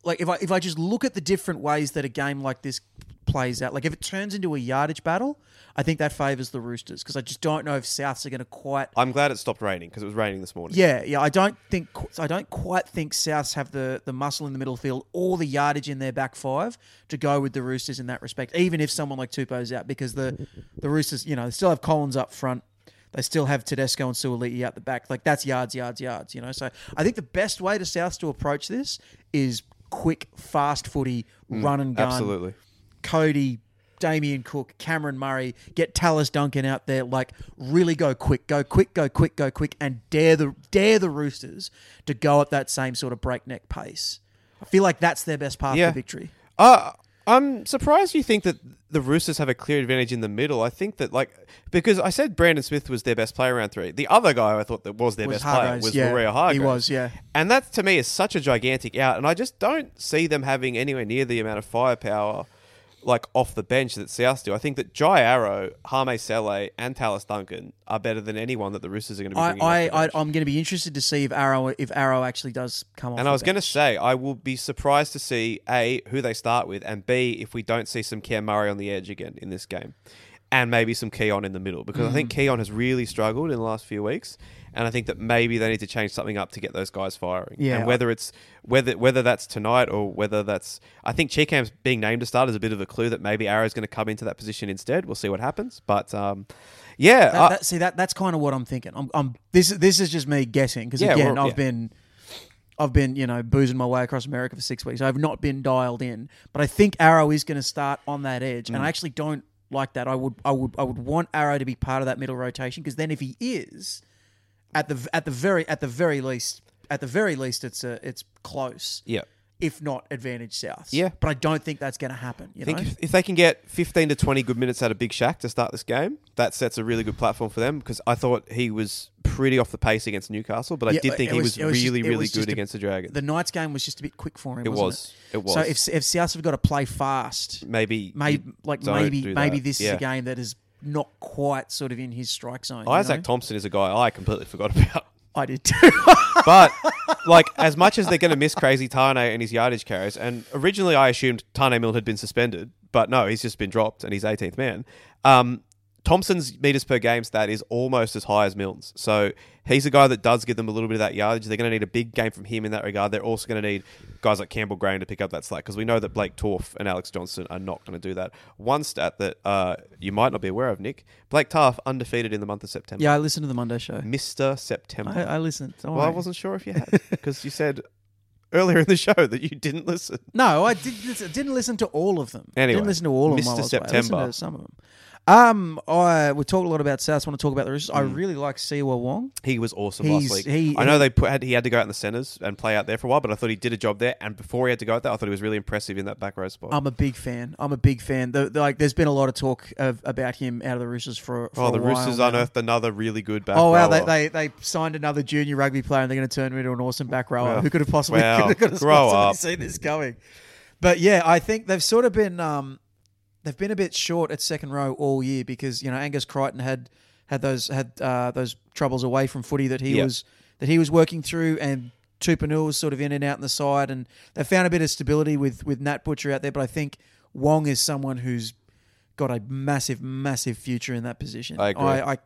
like if I if I just look at the different ways that a game like this plays out, like if it turns into a yardage battle, I think that favours the Roosters, because I just don't know if Souths are going to quite. I'm glad it stopped raining, because it was raining this morning. Yeah, yeah. I don't think I don't quite think Souths have the the muscle in the middle field or the yardage in their back five to go with the Roosters in that respect. Even if someone like Tupou's out, because the the Roosters, you know, they still have Collins up front, they still have Tedesco and Suoliti out the back. Like that's yards, yards, yards. You know, so I think the best way to Souths to approach this is quick, fast footy, mm, run and gun. Absolutely. Cody, Damian Cook, Cameron Murray, get Tallis Duncan out there. Like, really go quick, go quick, go quick, go quick, and dare the dare the Roosters to go at that same sort of breakneck pace. I feel like that's their best path yeah. to victory. Uh, I'm surprised you think that the Roosters have a clear advantage in the middle. I think that, like, because I said Brandon Smith was their best player round three. The other guy I thought that was their was best Hargraves, player was yeah, Maria Hargraves. He was, yeah. And that, to me, is such a gigantic out, and I just don't see them having anywhere near the amount of firepower like off the bench that South do. I think that Jai Arrow, Jaime Saleh and Tallis Duncan are better than anyone that the Roosters are going to be bringing I, off I, I, I'm going to be interested to see if Arrow if Arrow actually does come off And I was going to say, I will be surprised to see, A, who they start with, and B, if we don't see some Cam Murray on the edge again in this game. And maybe some Keon in the middle, because mm. I think Keon has really struggled in the last few weeks, and I think that maybe they need to change something up to get those guys firing. Yeah. And whether it's whether whether that's tonight or whether that's, I think Cheekham's being named to start is a bit of a clue that maybe Arrow's going to come into that position instead. We'll see what happens, but um, yeah, that, I, that, see that that's kind of what I'm thinking. I'm, I'm this this is just me guessing, because yeah, again, I've yeah. been. I've been, you know, boozing my way across America for six weeks. I've not been dialed in, but I think Arrow is going to start on that edge, mm. and I actually don't. Like that, I would, I would, I would want Arrow to be part of that middle rotation, because then if he is, at the at the very at the very least, at the very least, it's a, it's close. Yeah. If not advantage South. Yeah. But I don't think that's going to happen. You I think know? If, if they can get fifteen to twenty good minutes out of Big Shaq to start this game, that sets a really good platform for them, because I thought he was pretty off the pace against Newcastle, but yeah, I did think was, he was, was really, just, really was good a, against the Dragons. The Knights game was just a bit quick for him, it wasn't was. it? It was. So if, if South have got to play fast, maybe, maybe like maybe maybe this yeah. is a game that is not quite sort of in his strike zone. Isaac you know? Thompson is a guy I completely forgot about. I did too. But, like, as much as they're going to miss Crazy Tane and his yardage carries, and originally I assumed Tane Milne had been suspended, but no, he's just been dropped and he's eighteenth man. Um, Thompson's metres per game stat is almost as high as Milne's. So he's a guy that does give them a little bit of that yardage. They're going to need a big game from him in that regard. They're also going to need guys like Campbell Graham to pick up that slack, because we know that Blake Torff and Alex Johnson are not going to do that. One stat that uh, you might not be aware of, Nick, Blake Torff undefeated in the month of September. Yeah, I listened to the Monday show. Mister September. I, I listened. Well, right. I wasn't sure if you had, because you said earlier in the show that you didn't listen. No, I did, didn't listen to all of them. Anyway, I didn't listen to all of them. Mister September. I listened to some of them. Um, I we talk a lot about South. I want to talk about the Roosters. Mm. I really like Siwa Wong. He was awesome He's, last week. He, I know they put had, he had to go out in the centres and play out there for a while, but I thought he did a job there. And before he had to go out there, I thought he was really impressive in that back row spot. I'm a big fan. I'm a big fan. The, the, like, there's been a lot of talk of, about him out of the Roosters for. for oh, the a while Roosters now. unearthed another really good back. Oh wow, rower. They, they they signed another junior rugby player, and they're going to turn him into an awesome back rower. Well, Who could have possibly well, could have, could have grow possibly up. seen this going? But yeah, I think they've sort of been. Um, they've been a bit short at second row all year because, you know, Angus Crichton had had those had uh, those troubles away from footy that he yep. was that he was working through, and Tupanua was sort of in and out on the side, and they found a bit of stability with with Nat Butcher out there. But I think Wong is someone who's got a massive, massive future in that position. I agree. I, I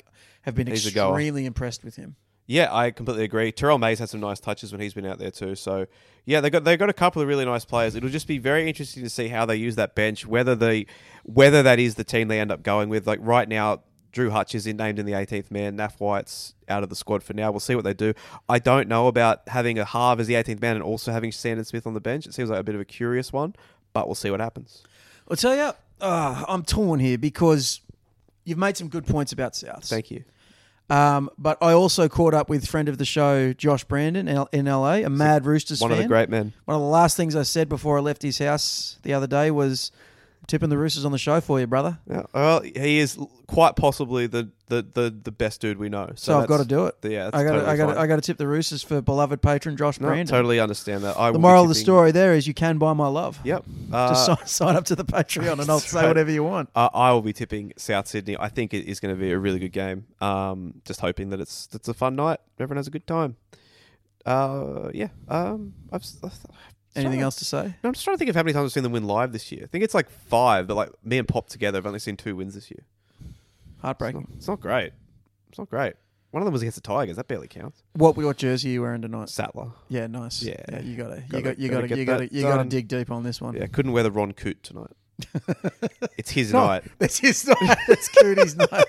have been he's extremely impressed with him. Yeah, I completely agree. Terrell May's had some nice touches when he's been out there too. So, yeah, they got they got a couple of really nice players. It'll just be very interesting to see how they use that bench, whether the whether that is the team they end up going with. Like right now, Drew Hutch is in, named in the eighteenth man. Nath White's out of the squad for now. We'll see what they do. I don't know about having a Harve as the eighteenth man and also having Sandon Smith on the bench. It seems like a bit of a curious one, but we'll see what happens. I'll tell you, uh, I'm torn here because you've made some good points about South. Thank you. Um, but I also caught up with friend of the show, Josh Brandon in L A, a mad Roosters fan. One of the great men. One of the last things I said before I left his house the other day was tipping the Roosters on the show for you, brother. Yeah, well, he is quite possibly the, the, the, the best dude we know. So, so I've got to do it. Yeah, I got totally I got I got to tip the Roosters for beloved patron Josh no, Brandon. Totally understand that. I the moral of the story there is you can buy my love. Yep. Uh, Just sign, sign up to the Patreon and I'll so, say whatever you want. Uh, I will be tipping South Sydney. I think it is going to be a really good game. Um, just hoping that it's it's a fun night. Everyone has a good time. Uh, yeah. Um, I've. I've Anything else to say? No, I'm just trying to think of how many times I've seen them win live this year. I think it's like five, but like me and Pop together have only seen two wins this year. Heartbreaking. It's not, it's not great. It's not great. One of them was against the Tigers. That barely counts. What what jersey are you wearing tonight? Sattler. Yeah, nice. Yeah, yeah you gotta, gotta you got you gotta, gotta you gotta you gotta dig deep on this one. Yeah, couldn't wear the Ron Coote tonight. It's his no, night. It's his night. It's Cootie's night.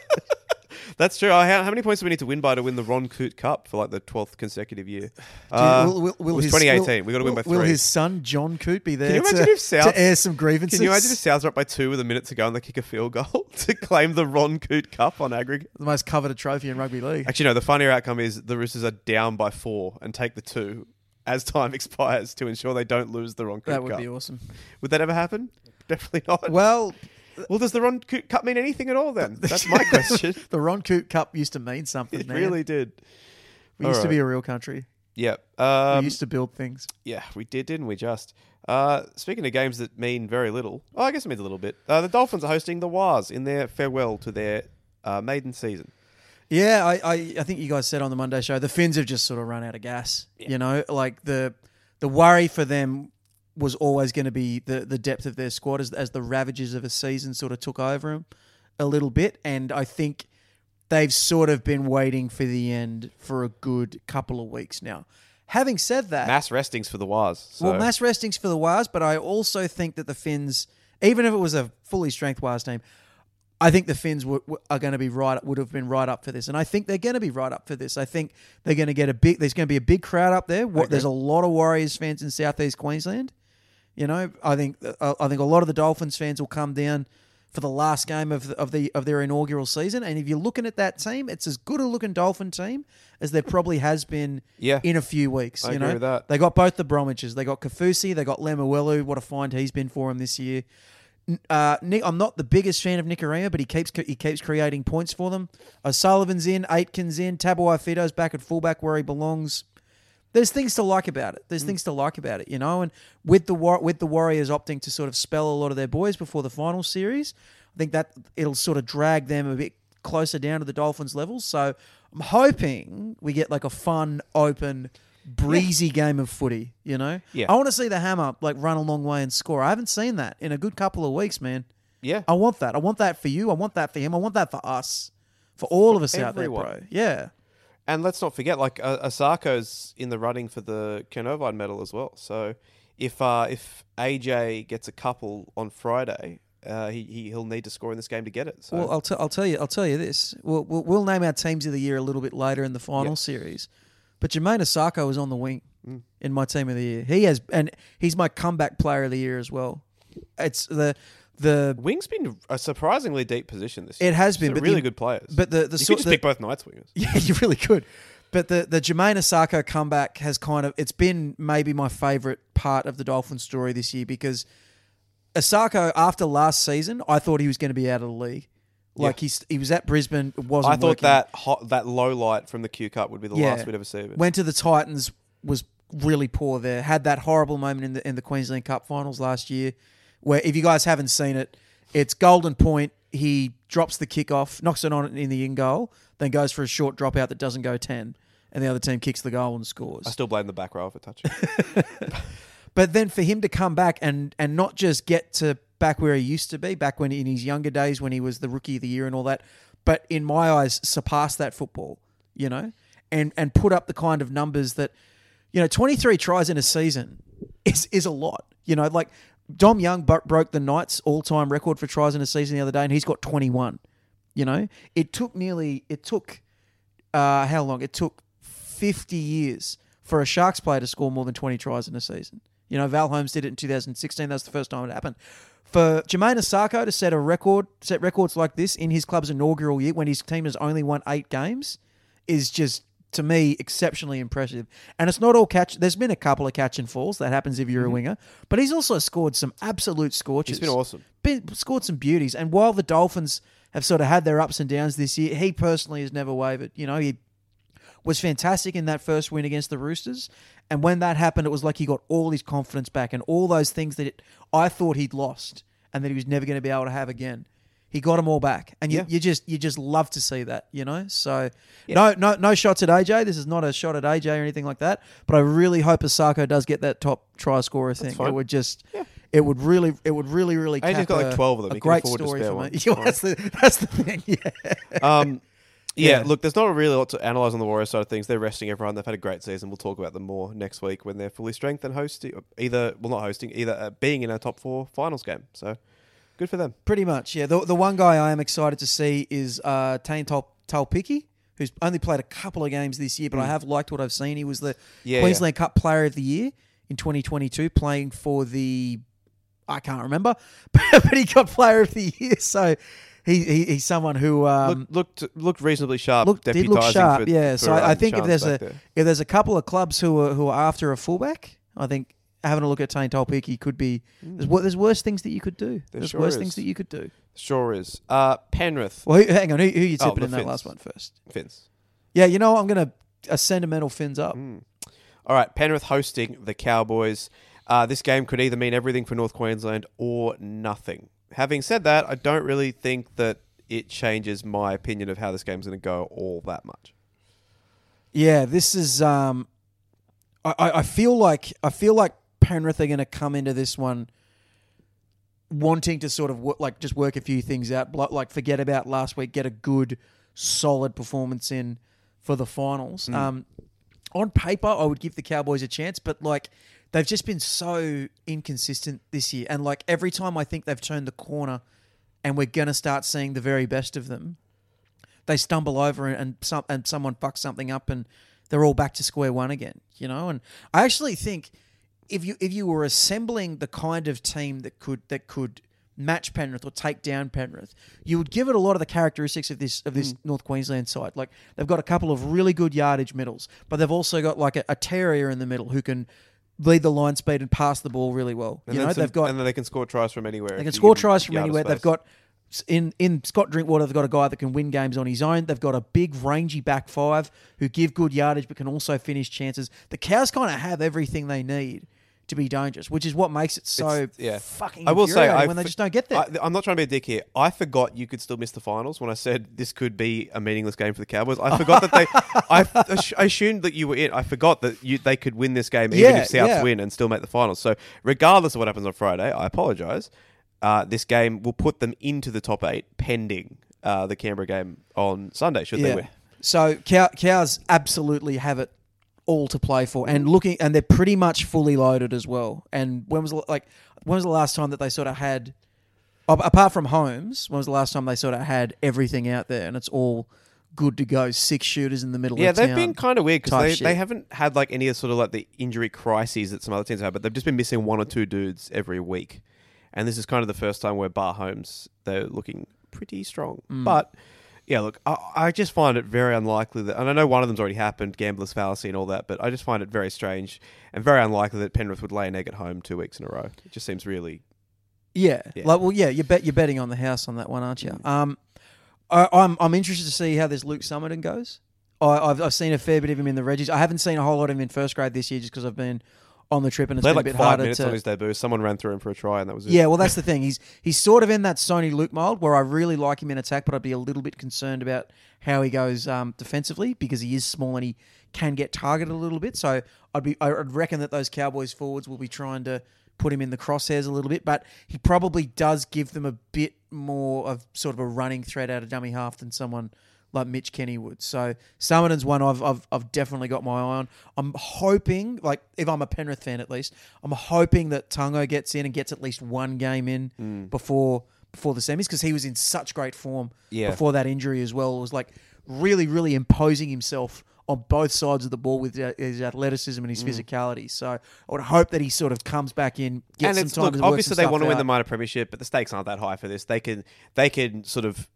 That's true. How, how many points do we need to win by to win the Ron Coote Cup for like the twelfth consecutive year? Uh, you, will, will, will it was his, twenty eighteen. We've got to win by three. Will his son, John Coote, be there can you to, if South, to air some grievances? Can you imagine if South's up by two with a minute to go and they kick a field goal to claim the Ron Coote Cup on aggregate? The most coveted trophy in rugby league. Actually, no. The funnier outcome is the Roosters are down by four and take the two as time expires to ensure they don't lose the Ron Coote Cup. That would Cup. be awesome. Would that ever happen? Definitely not. Well... Well, does the Ron Coote Cup mean anything at all then? That's my question. The Ron Coote Cup used to mean something, it man. It really did. We all used right. to be a real country. Yeah. Um, we used to build things. Yeah, we did, didn't we just? Uh, speaking of games that mean very little, oh, I guess it means a little bit. Uh, the Dolphins are hosting the Waz in their farewell to their uh, maiden season. Yeah, I, I, I think you guys said on the Monday show, the Finns have just sort of run out of gas. Yeah. You know, like the the worry for them was always going to be the, the depth of their squad as, as the ravages of a season sort of took over them a little bit. And I think they've sort of been waiting for the end for a good couple of weeks now. Having said that... Mass restings for the Waz. So. Well, mass restings for the Waz, but I also think that the Finns, even if it was a fully strength Waz team, I think the Finns were, are going to be right, would have been right up for this. And I think they're going to be right up for this. I think they're going to get a big... There's going to be a big crowd up there. Okay. There's a lot of Warriors fans in Southeast Queensland. You know, I think uh, I think a lot of the Dolphins fans will come down for the last game of the, of the of their inaugural season. And if you're looking at that team, it's as good a looking Dolphin team as there probably has been yeah, in a few weeks. I you agree know, with that. They got both the Bromwiches, they got Kafusi, they got Lemuelu. What a find he's been for him this year. Uh, Nick, I'm not the biggest fan of Nicaragua, but he keeps he keeps creating points for them. O'Sullivan's in, Aitken's in, Tabuai Fido's back at fullback where he belongs. There's things to like about it. There's mm. things to like about it, you know. And with the with the Warriors opting to sort of spell a lot of their boys before the final series, I think that it'll sort of drag them a bit closer down to the Dolphins' level. So I'm hoping we get like a fun, open, breezy yeah. game of footy, you know. Yeah. I want to see the Hammer like run a long way and score. I haven't seen that in a good couple of weeks, man. Yeah. I want that. I want that for you. I want that for him. I want that for us, for all for of us everyone. out there, bro. Yeah. And let's not forget, like, uh, Asako's in the running for the Kernovine medal as well. So if uh, if A J gets a couple on Friday, uh, he, he he'll need to score in this game to get it. So. Well, I'll t- I'll tell you I'll tell you this. We'll, we'll we'll name our teams of the year a little bit later in the final yep. series, but Jermaine Asako is on the wing mm. in my team of the year. He has, and he's my comeback player of the year as well. It's the. The wing's been a surprisingly deep position this year. It has been, but really the, good players. But the, the you so, could just the, pick both Knights wingers. Yeah, you really could. But the the Jermaine Asako comeback has kind of it's been maybe my favourite part of the Dolphins story this year because Asako after last season I thought he was going to be out of the league. Like yeah. he's he was at Brisbane. Wasn't I thought working. that hot, that low light from the Q Cup would be the yeah. last we'd ever see of it. Went to the Titans, was really poor there. Had that horrible moment in the in the Queensland Cup finals last year. Where if you guys haven't seen it, It's golden point. He drops the kickoff, knocks it on in the in goal, then goes for a short drop out that doesn't go ten, and the other team kicks the goal and scores. I still blame the back row for touching. But then for him to come back and and not just get to back where he used to be, back when in his younger days when he was the rookie of the year and all that, but in my eyes surpass that football, you know, and and put up the kind of numbers that, you know, twenty-three tries in a season is is a lot, you know, like. Dom Young b- broke the Knights' all-time record for tries in a season the other day, and he's got twenty-one. You know, it took nearly it took uh, how long? It took fifty years for a Sharks player to score more than twenty tries in a season. You know, Val Holmes did it in two thousand sixteen. That's the first time it happened. For Jermaine Asako to set a record, set records like this in his club's inaugural year when his team has only won eight games, is just, to me, exceptionally impressive. And it's not all catch. There's been a couple of catch and falls. That happens if you're mm-hmm. a winger. But he's also scored some absolute scorches. He's been awesome. Been, scored some beauties. And while the Dolphins have sort of had their ups and downs this year, he personally has never wavered. You know, he was fantastic in that first win against the Roosters. And when that happened, it was like he got all his confidence back and all those things that it, I thought he'd lost and that he was never going to be able to have again. He got them all back, and you, yeah. you just you just love to see that, you know. So yeah. no no no shots at A J. This is not a shot at A J or anything like that. But I really hope Asako does get that top try scorer thing. It would just yeah. it would really it would really really. Cap he's got a, like twelve of them. A he great can story to for me. Yeah, that's the that's the thing. Yeah. Um, yeah. Yeah. Look, there's not really a lot to analyze on the Warriors side of things. They're resting everyone. They've had a great season. We'll talk about them more next week when they're fully strength and hosting either well not hosting either uh, being in our top four finals game. So. Good for them. Pretty much, yeah. The the one guy I am excited to see is uh, Tane Taupiki, who's only played a couple of games this year, but mm. I have liked what I've seen. He was the yeah, Queensland yeah. Cup Player of the Year in twenty twenty-two, playing for the... I can't remember, but he got Player of the Year, so... He, he he's someone who um, looked, looked looked reasonably sharp. Looked, did look sharp, for, yeah. For so I think if there's a there. if there's a couple of clubs who are who are after a fullback, I think. Having a look at Tane Taupiki could be... There's, there's worse things that you could do. There there's sure worse is. things that you could do. Sure is. Uh, Penrith. Well, who, hang on. Who, who are you tipping oh, in Finns. That last one first? Finns. Yeah, you know, I'm going to... A sentimental Finns up. Mm. All right, Penrith hosting the Cowboys. Uh, this game could either mean everything for North Queensland or nothing. Having said that, I don't really think that it changes my opinion of how this game's going to go all that much. Yeah, this is... Um, I, I, I feel like... I feel like... Penrith are going to come into this one wanting to sort of work, like just work a few things out, like forget about last week, get a good, solid performance in for the finals. Mm. Um, on paper, I would give the Cowboys a chance, but like they've just been so inconsistent this year, and like every time I think they've turned the corner, and we're going to start seeing the very best of them, they stumble over and and, some, and someone fucks something up, and they're all back to square one again, you know. And I actually think. If you if you were assembling the kind of team that could that could match Penrith or take down Penrith, you would give it a lot of the characteristics of this of this mm. North Queensland side. Like they've got a couple of really good yardage middles, but they've also got like a, a terrier in the middle who can lead the line speed and pass the ball really well. And you know, some, they've got and then they can score tries from anywhere. They can score tries from anywhere. Space. They've got in in Scott Drinkwater, they've got a guy that can win games on his own. They've got a big rangy back five who give good yardage but can also finish chances. The Cows kind of have everything they need to be dangerous, which is what makes it so yeah. fucking I will say, I when f- they just don't get there. I, I'm not trying to be a dick here. I forgot you could still miss the finals when I said this could be a meaningless game for the Cowboys. I forgot that they... I, f- I assumed that you were in. I forgot that you, they could win this game even yeah, if Souths yeah. win and still make the finals. So regardless of what happens on Friday, I apologise. Uh, this game will put them into the top eight pending uh, the Canberra game on Sunday, should yeah. they win. So Cow- Cows absolutely have it. All to play for, and looking, and they're pretty much fully loaded as well. And when was like when was the last time that they sort of had, apart from Holmes, when was the last time they sort of had everything out there and it's all good to go? Six shooters in the middle. Yeah, of town. Yeah, they've been kind of weird because they shit. they haven't had like any of sort of like the injury crises that some other teams have, but they've just been missing one or two dudes every week, and this is kind of the first time where bar Holmes they're looking pretty strong, mm. but. Yeah, look, I, I just find it very unlikely that... And I know one of them's already happened, gambler's fallacy and all that, but I just find it very strange and very unlikely that Penrith would lay an egg at home two weeks in a row. It just seems really... Yeah. yeah. Like, well, yeah, you bet, you're betting on the house on that one, aren't you? Mm. Um, I, I'm I'm interested to see how this Luke Summerton goes. I, I've, I've seen a fair bit of him in the Reggies. I haven't seen a whole lot of him in first grade this year just because I've been on the trip, and it's been like a bit harder to... He had like five minutes on his debut. Someone ran through him for a try, and that was it. Yeah, well, that's the thing. He's he's sort of in that Sony Luke mold where I really like him in attack, but I'd be a little bit concerned about how he goes um, defensively, because he is small and he can get targeted a little bit. So I'd be I'd reckon that those Cowboys forwards will be trying to put him in the crosshairs a little bit, but he probably does give them a bit more of sort of a running threat out of dummy half than someone like Mitch Kenny would. So Summerton's one I've, I've I've definitely got my eye on. I'm hoping, like if I'm a Penrith fan at least, I'm hoping that Tungo gets in and gets at least one game in mm. before before the semis, because he was in such great form yeah. before that injury as well. It was like really, really imposing himself on both sides of the ball with his athleticism and his mm. physicality. So I would hope that he sort of comes back in, gets and some time. Look, obviously they want to out. win the minor premiership, but the stakes aren't that high for this. They can they can sort of,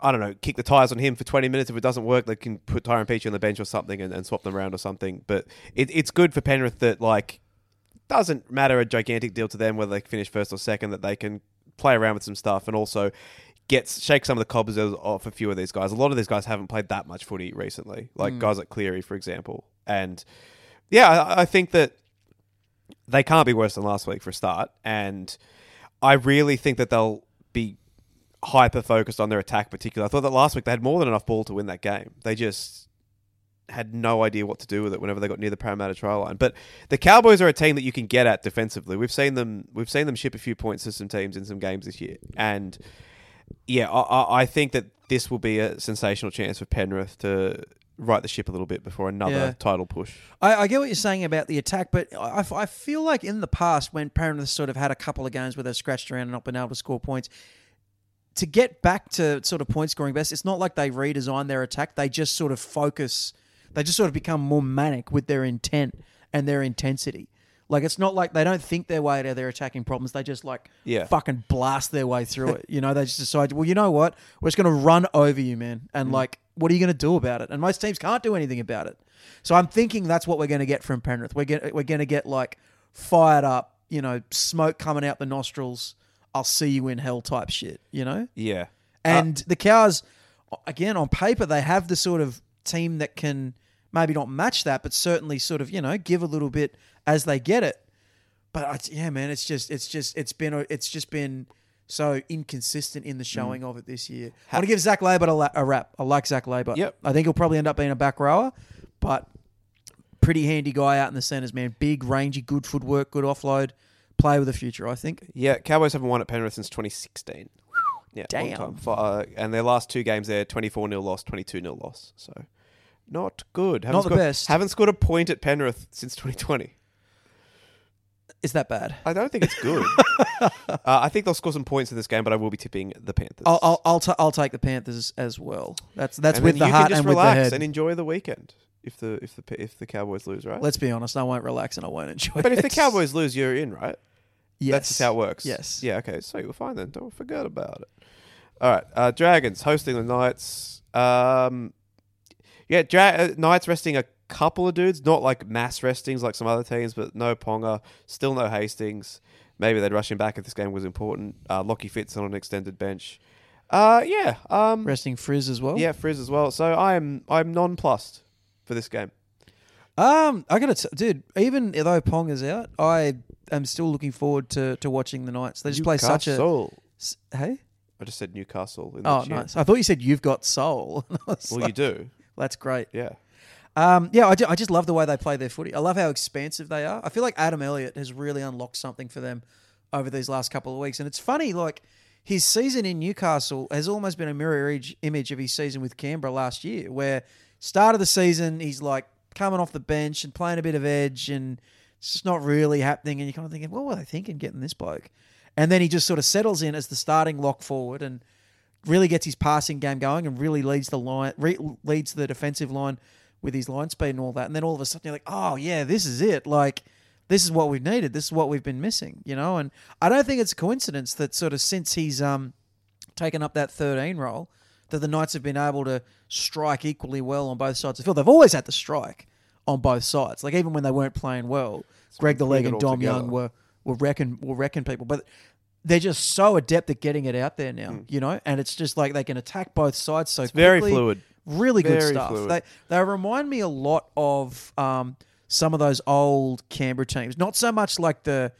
I don't know, kick the tires on him for twenty minutes. If it doesn't work, they can put Tyrone Peachy on the bench or something and, and swap them around or something. But it, it's good for Penrith that, like, doesn't matter a gigantic deal to them whether they finish first or second, that they can play around with some stuff and also gets shake some of the cobbles off a few of these guys. A lot of these guys haven't played that much footy recently, like mm. guys like Cleary, for example. And, yeah, I, I think that they can't be worse than last week for a start. And I really think that they'll be hyper-focused on their attack particularly. I thought that last week they had more than enough ball to win that game. They just had no idea what to do with it whenever they got near the Parramatta try line. But the Cowboys are a team that you can get at defensively. We've seen them We've seen them ship a few point system teams in some games this year. And, yeah, I, I think that this will be a sensational chance for Penrith to right the ship a little bit before another yeah. title push. I, I get what you're saying about the attack, but I, I feel like in the past when Penrith sort of had a couple of games where they've scratched around and not been able to score points, to get back to sort of point scoring best, it's not like they redesign their attack. They just sort of focus. They just sort of become more manic with their intent and their intensity. Like, it's not like they don't think their way out of their attacking problems. They just, like, yeah. fucking blast their way through it. You know, they just decide, well, you know what? We're just going to run over you, man. And, mm. like, what are you going to do about it? And most teams can't do anything about it. So I'm thinking that's what we're going to get from Penrith. We're get, we're going to get, like, fired up, you know, smoke coming out the nostrils, I'll see you in hell type shit, you know? Yeah. And uh, the Cows, again, on paper, they have the sort of team that can maybe not match that, but certainly sort of, you know, give a little bit as they get it. But I, yeah, man, it's just, it's just, it's been, a, it's just been so inconsistent in the showing mm. of it this year. I want to give Zach Laibert a, la- a rap. I like Zach Laibert. Yep. I think he'll probably end up being a back rower, but pretty handy guy out in the centres, man. Big, rangy, good footwork, good offload. Play with the future, I think. Yeah, Cowboys haven't won at Penrith since twenty sixteen. Yeah, damn. For, uh, and their last two games there, twenty-four nil loss, twenty-two nil loss. So, not good. Haven't not scored, the best. Haven't scored a point at Penrith since twenty twenty. Is that bad? I don't think it's good. uh, I think they'll score some points in this game, but I will be tipping the Panthers. I'll I'll I'll, t- I'll take the Panthers as well. That's that's and with the you heart can just and relax with the head and enjoy the weekend. If the if the if the Cowboys lose, right? Let's be honest, I won't relax and I won't enjoy but it. But if the Cowboys lose, you're in, right? Yes. That's just how it works. Yes. Yeah, okay. So you're fine then. Don't forget about it. All right. Uh, Dragons hosting the Knights. Um, yeah, Dra- Knights resting a couple of dudes. Not like mass restings like some other teams, but no Ponga. Still no Hastings. Maybe they'd rush him back if this game was important. Uh, Lockie Fitz on an extended bench. Uh, yeah. Um, resting Frizz as well. Yeah, Frizz as well. So I'm I'm nonplussed for this game. Um, I gotta, t- dude. Even though Pong is out, I am still looking forward to, to watching the Knights. They just Newcastle. play such a soul. S- hey, I just said Newcastle. In oh, nice. I thought you said you've got soul. Well, like, you do. That's great. Yeah. Um. Yeah. I, do, I just love the way they play their footy. I love how expansive they are. I feel like Adam Elliott has really unlocked something for them over these last couple of weeks, and it's funny. Like, his season in Newcastle has almost been a mirror image of his season with Canberra last year, where start of the season he's like coming off the bench and playing a bit of edge, and it's just not really happening. And you're kind of thinking, what were they thinking getting this bloke? And then he just sort of settles in as the starting lock forward and really gets his passing game going and really leads the line, re- leads the defensive line with his line speed and all that. And then all of a sudden you're like, oh yeah, this is it. Like, this is what we've needed. This is what we've been missing, you know? And I don't think it's a coincidence that sort of since he's um, taken up that thirteen role, that the Knights have been able to strike equally well on both sides of the field. They've always had to strike on both sides. Like, even when they weren't playing well, so Greg the Leg and Dom together. Young were were wrecking were wrecking people. But they're just so adept at getting it out there now, mm. you know? And it's just like they can attack both sides so it's quickly. Very fluid. Really very good stuff. Fluid. They they remind me a lot of um, some of those old Canberra teams, not so much like the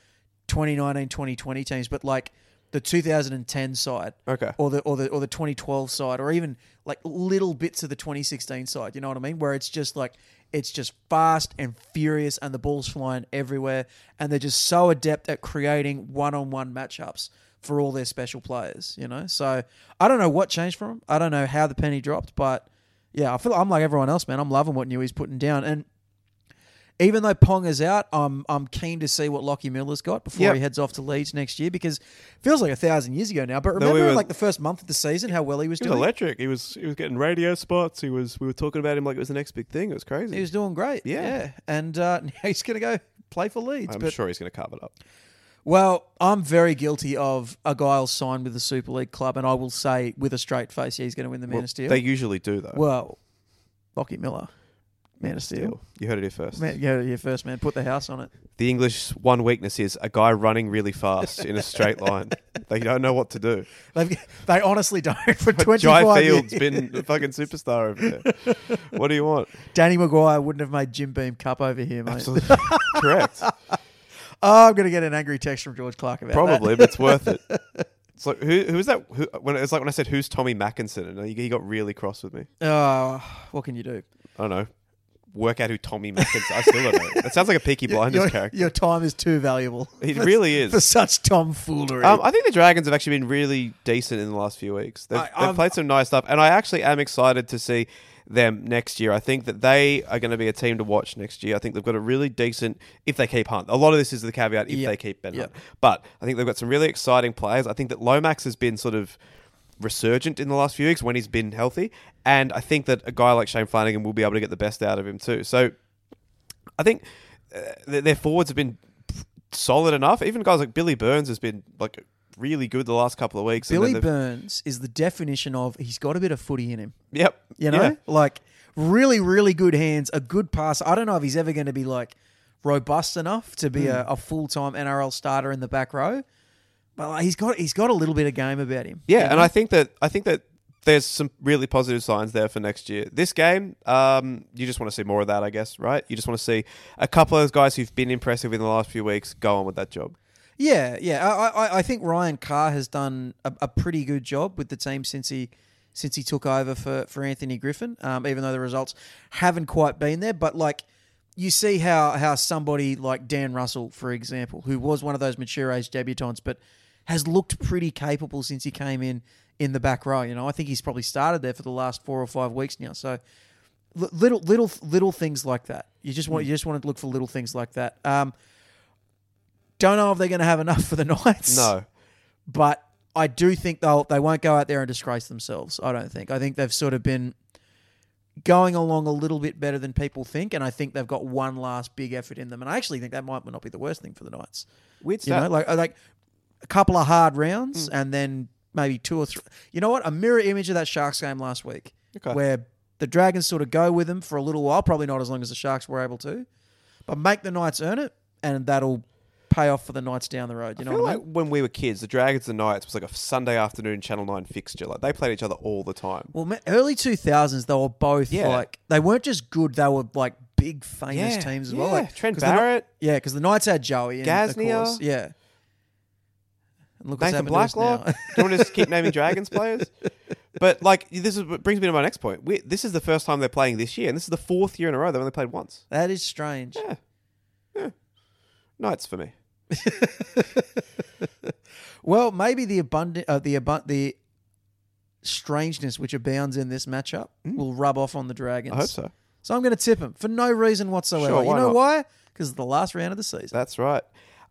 twenty nineteen twenty twenty teams, but like the two thousand ten side, okay, or the or the or the twenty twelve side, or even like little bits of the twenty sixteen side. You know what I mean? Where it's just like it's just fast and furious, and the ball's flying everywhere, and they're just so adept at creating one-on-one matchups for all their special players. You know, so I don't know what changed for them. I don't know how the penny dropped, but yeah, I feel I'm like everyone else, man. I'm loving what Newey's putting down, and even though Pong is out, I'm I'm keen to see what Lachie Miller's got before yep. he heads off to Leeds next year, because it feels like a thousand years ago now. But remember, no, we were, like the first month of the season, how well he was he doing. He was electric. He was he was getting radio spots. He was we were talking about him like it was the next big thing. It was crazy. He was doing great. Yeah, yeah. And uh, now he's going to go play for Leeds. I'm but, sure he's going to carve it up. Well, I'm very guilty of a guy will sign with the Super League club, and I will say with a straight face, yeah, he's going to win the Man well, of Steel. They usually do though. Well, Lachie Miller. Man of Steel. You heard it here first. Man, you heard it here first, man. Put the house on it. The English one weakness is a guy running really fast in a straight line. They don't know what to do. They've, they honestly don't for twenty-five Jai Field's years. Been a fucking superstar over there. What do you want? Danny Maguire wouldn't have made Jim Beam Cup over here, mate. Absolutely. Correct. Oh, I'm going to get an angry text from George Clark about Probably, that. Probably, but it's worth it. It's like, who, who is that? Who, when, it's like when I said, who's Tommy Mackinson? And he, he got really cross with me. Oh, what can you do? I don't know. Work out who Tommy Mackinson. I still don't know. It sounds like a Peaky Blinders your, character. Your time is too valuable. It for, really is. For such tomfoolery. Um, I think the Dragons have actually been really decent in the last few weeks. They've, I, they've played some nice stuff. And I actually am excited to see them next year. I think that they are going to be a team to watch next year. I think they've got a really decent, if they keep Hunt. A lot of this is the caveat, if yep. they keep Ben yep. Hunt. But I think they've got some really exciting players. I think that Lomax has been sort of resurgent in the last few weeks when he's been healthy, and I think that a guy like Shane Flanagan will be able to get the best out of him too. So I think uh, their forwards have been solid enough. Even guys like Billy Burns has been like really good the last couple of weeks. Billy Burns is the definition of he's got a bit of footy in him. Yep. You know? Yeah. Like really, really good hands, a good passer. I don't know if he's ever going to be like robust enough to be mm. a, a full-time N R L starter in the back row. Well, he's got he's got a little bit of game about him. Yeah, and he? I think that I think that there's some really positive signs there for next year. This game, um, you just want to see more of that, I guess, right? You just want to see a couple of those guys who've been impressive in the last few weeks go on with that job. Yeah, yeah. I, I, I think Ryan Carr has done a, a pretty good job with the team since he since he took over for, for Anthony Griffin. Um, even though the results haven't quite been there, but like. You see how, how somebody like Dan Russell, for example, who was one of those mature age debutants, but has looked pretty capable since he came in in the back row. You know, I think he's probably started there for the last four or five weeks now. So little little little things like that. You just want you just want to look for little things like that. Um, don't know if they're going to have enough for the Knights. No, but I do think they'll they won't go out there and disgrace themselves. I don't think. I think they've sort of been going along a little bit better than people think, and I think they've got one last big effort in them, and I actually think that might not be the worst thing for the Knights. Weird stuff. You know, like, like a couple of hard rounds mm. and then maybe two or three. You know what? A mirror image of that Sharks game last week okay. where the Dragons sort of go with them for a little while, probably not as long as the Sharks were able to, but make the Knights earn it, and that'll pay off for the Knights down the road. You I know feel what I mean? Like when we were kids, the Dragons and the Knights was like a Sunday afternoon Channel nine fixture. Like they played each other all the time. Well, early two thousands, they were both yeah. like, they weren't just good, they were like big famous yeah, teams as yeah. well. Like, Trent Barrett. The, yeah, because the Knights had Joey. And Gasnier. Of course, yeah. And look Nathan Blacklock. Do you want to just keep naming Dragons players? But like, this is what brings me to my next point. We, this is the first time they're playing this year, and this is the fourth year in a row they've only played once. That is strange. Yeah. Yeah. Knights for me. Well, maybe the abundant, uh, the abu- the strangeness which abounds in this matchup mm. will rub off on the Dragons. I hope so. So I'm going to tip them for no reason whatsoever. Sure, you know not? Why? Because it's the last round of the season. That's right.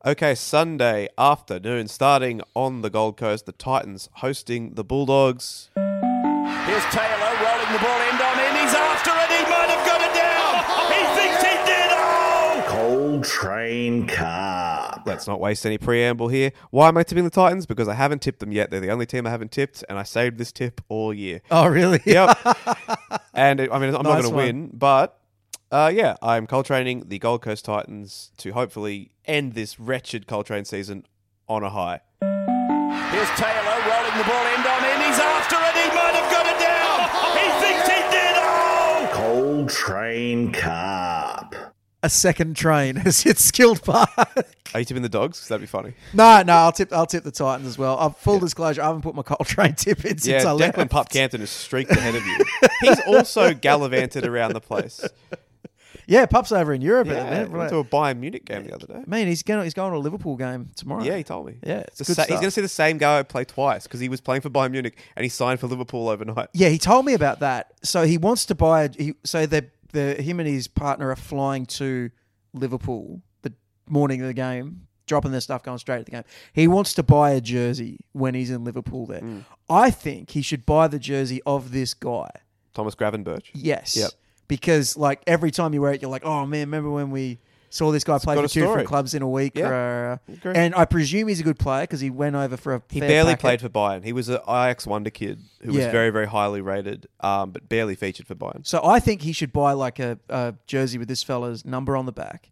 Okay, Sunday afternoon, starting on the Gold Coast, the Titans hosting the Bulldogs. Here's Taylor rolling the ball end on end. He's after it. He might have got it down. He thinks he did. Oh! Cold train car. Let's not waste any preamble here. Why am I tipping the Titans? Because I haven't tipped them yet. They're the only team I haven't tipped, and I saved this tip all year. Oh, really? Yep. And it, I mean, I'm nice not going to win, but uh, yeah, I'm Coltraining the Gold Coast Titans to hopefully end this wretched Coltrane season on a high. Here's Taylor rolling the ball end on end. He's after it. He might have got it down. He thinks he did. Oh! Coltrane Carp. a second train has hit Skilled Park. Are you tipping the Dogs? Because that'd be funny. No, no, I'll tip. I'll tip the Titans as well. I've, full yeah. disclosure, I haven't put my Coltrane tip in since yeah, I Declan left. Yeah, Declan Pup Campton has streaked ahead of you. He's also gallivanted around the place. Yeah, Pup's over in Europe. Yeah, man. Went to a Bayern Munich game the other day. Man, he's going. He's going to a Liverpool game tomorrow. Yeah, he told me. Yeah, it's sa- he's going to see the same guy play twice because he was playing for Bayern Munich and he signed for Liverpool overnight. Yeah, he told me about that. So he wants to buy. A, he, so the the him and his partner are flying to Liverpool the morning of the game, dropping their stuff, going straight at the game. He wants to buy a jersey when he's in Liverpool there. Mm. I think he should buy the jersey of this guy, Thomas Gravenberch. Yes. Yep. Because, like, every time you wear it, you're like, oh, man, remember when we saw this guy it's play for two story. different clubs in a week? Yeah. Uh, and I presume he's a good player because he went over for a He fair barely packet. played for Bayern. He was an Ajax wonder kid who yeah. was very, very highly rated, um, but barely featured for Bayern. So I think he should buy, like, a, a jersey with this fella's number on the back.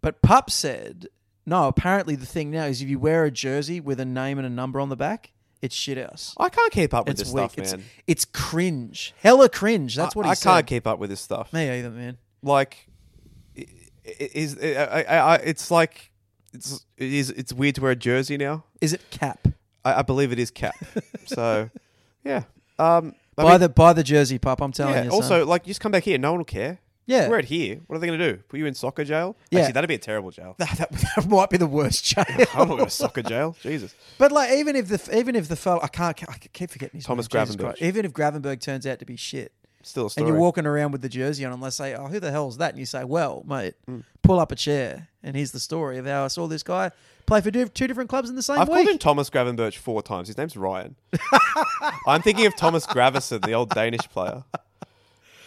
But Pup said, no, apparently the thing now is if you wear a jersey with a name and a number on the back, it's shit house. I can't keep up with it's this weak. stuff, man. It's, it's cringe. Hella cringe. That's what I, he I said. I can't keep up with this stuff. Me either, man. Like, it, it, is, it, I, I, it's like, it's it is, it's weird to wear a jersey now. Is it cap? I, I believe it is cap. So, yeah. Um, I buy, mean, the, buy the jersey, Pup. I'm telling yeah, you. Also, son. like, you just come back here. No one will care. Yeah. We're at here. What are they going to do? Put you in soccer jail? Yeah. Actually, that'd be a terrible jail. That, that, that might be the worst jail. I'm not going to soccer jail. Jesus. But like, even if the even if the fellow, I can't, I keep forgetting his Thomas name. Gravenberch. Even if Gravenberch turns out to be shit, still a story. And you're walking around with the jersey on, and they say, "Oh, who the hell is that?" And you say, "Well, mate, mm. pull up a chair." And here's the story of how I saw this guy play for two different clubs in the same I've week. I've called him Thomas Gravenberch four times. His name's Ryan. I'm thinking of Thomas Gravison, the old Danish player.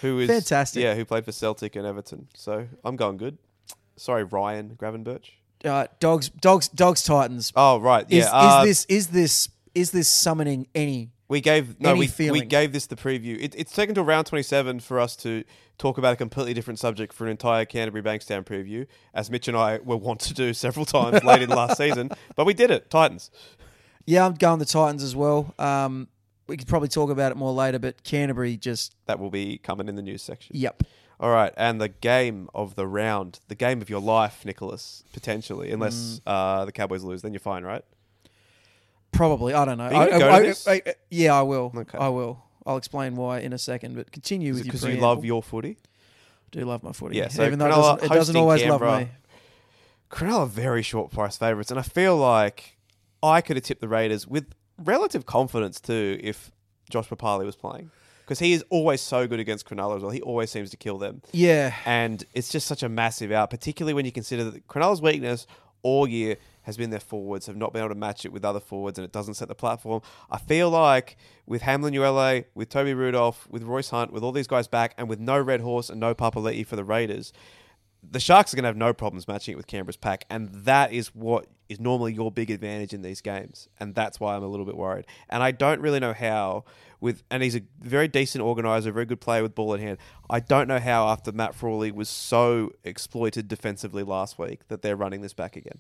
Who is fantastic. Yeah, who played for Celtic and Everton. So I'm going good. Sorry, Ryan Gravenberch. Uh, dogs, dogs, dogs. Titans. Oh right, yeah. Is, uh, is this is this is this summoning any? We gave no. We feeling? we gave this the preview. It, it's taken to round twenty-seven for us to talk about a completely different subject for an entire Canterbury Bankstown preview, as Mitch and I were wont to do several times late in last season. But we did it. Titans. Yeah, I'm going the Titans as well. Um, We could probably talk about it more later, but Canterbury just... That will be coming in the news section. Yep. All right, and the game of the round, the game of your life, Nicholas, potentially, unless mm. uh, the Cowboys lose, then you're fine, right? Probably, I don't know. Are you I, gonna go I, to I, this? I, I, yeah, I will. Okay. I will. I'll explain why in a second, but continue Is with your preamble. Because you love your footy? I do love my footy, yeah, so even though it doesn't, it doesn't always Canberra, love me. Cronulla are very short price favourites, and I feel like I could have tipped the Raiders with... relative confidence too, if Josh Papali was playing, because he is always so good against Cronulla as well. He always seems to kill them. Yeah, and it's just such a massive out, particularly when you consider that Cronulla's weakness all year has been their forwards have not been able to match it with other forwards, and it doesn't set the platform. I feel like with Hamlin Uele, with Toby Rudolph, with Royce Hunt, with all these guys back, and with no Red Horse and no Papali'i for the Raiders, the Sharks are going to have no problems matching it with Canberra's pack, and that is what is normally your big advantage in these games, and that's why I'm a little bit worried. And I don't really know how, with and he's a very decent organiser, very good player with ball in hand. I don't know how, after Matt Frawley was so exploited defensively last week, that they're running this back again.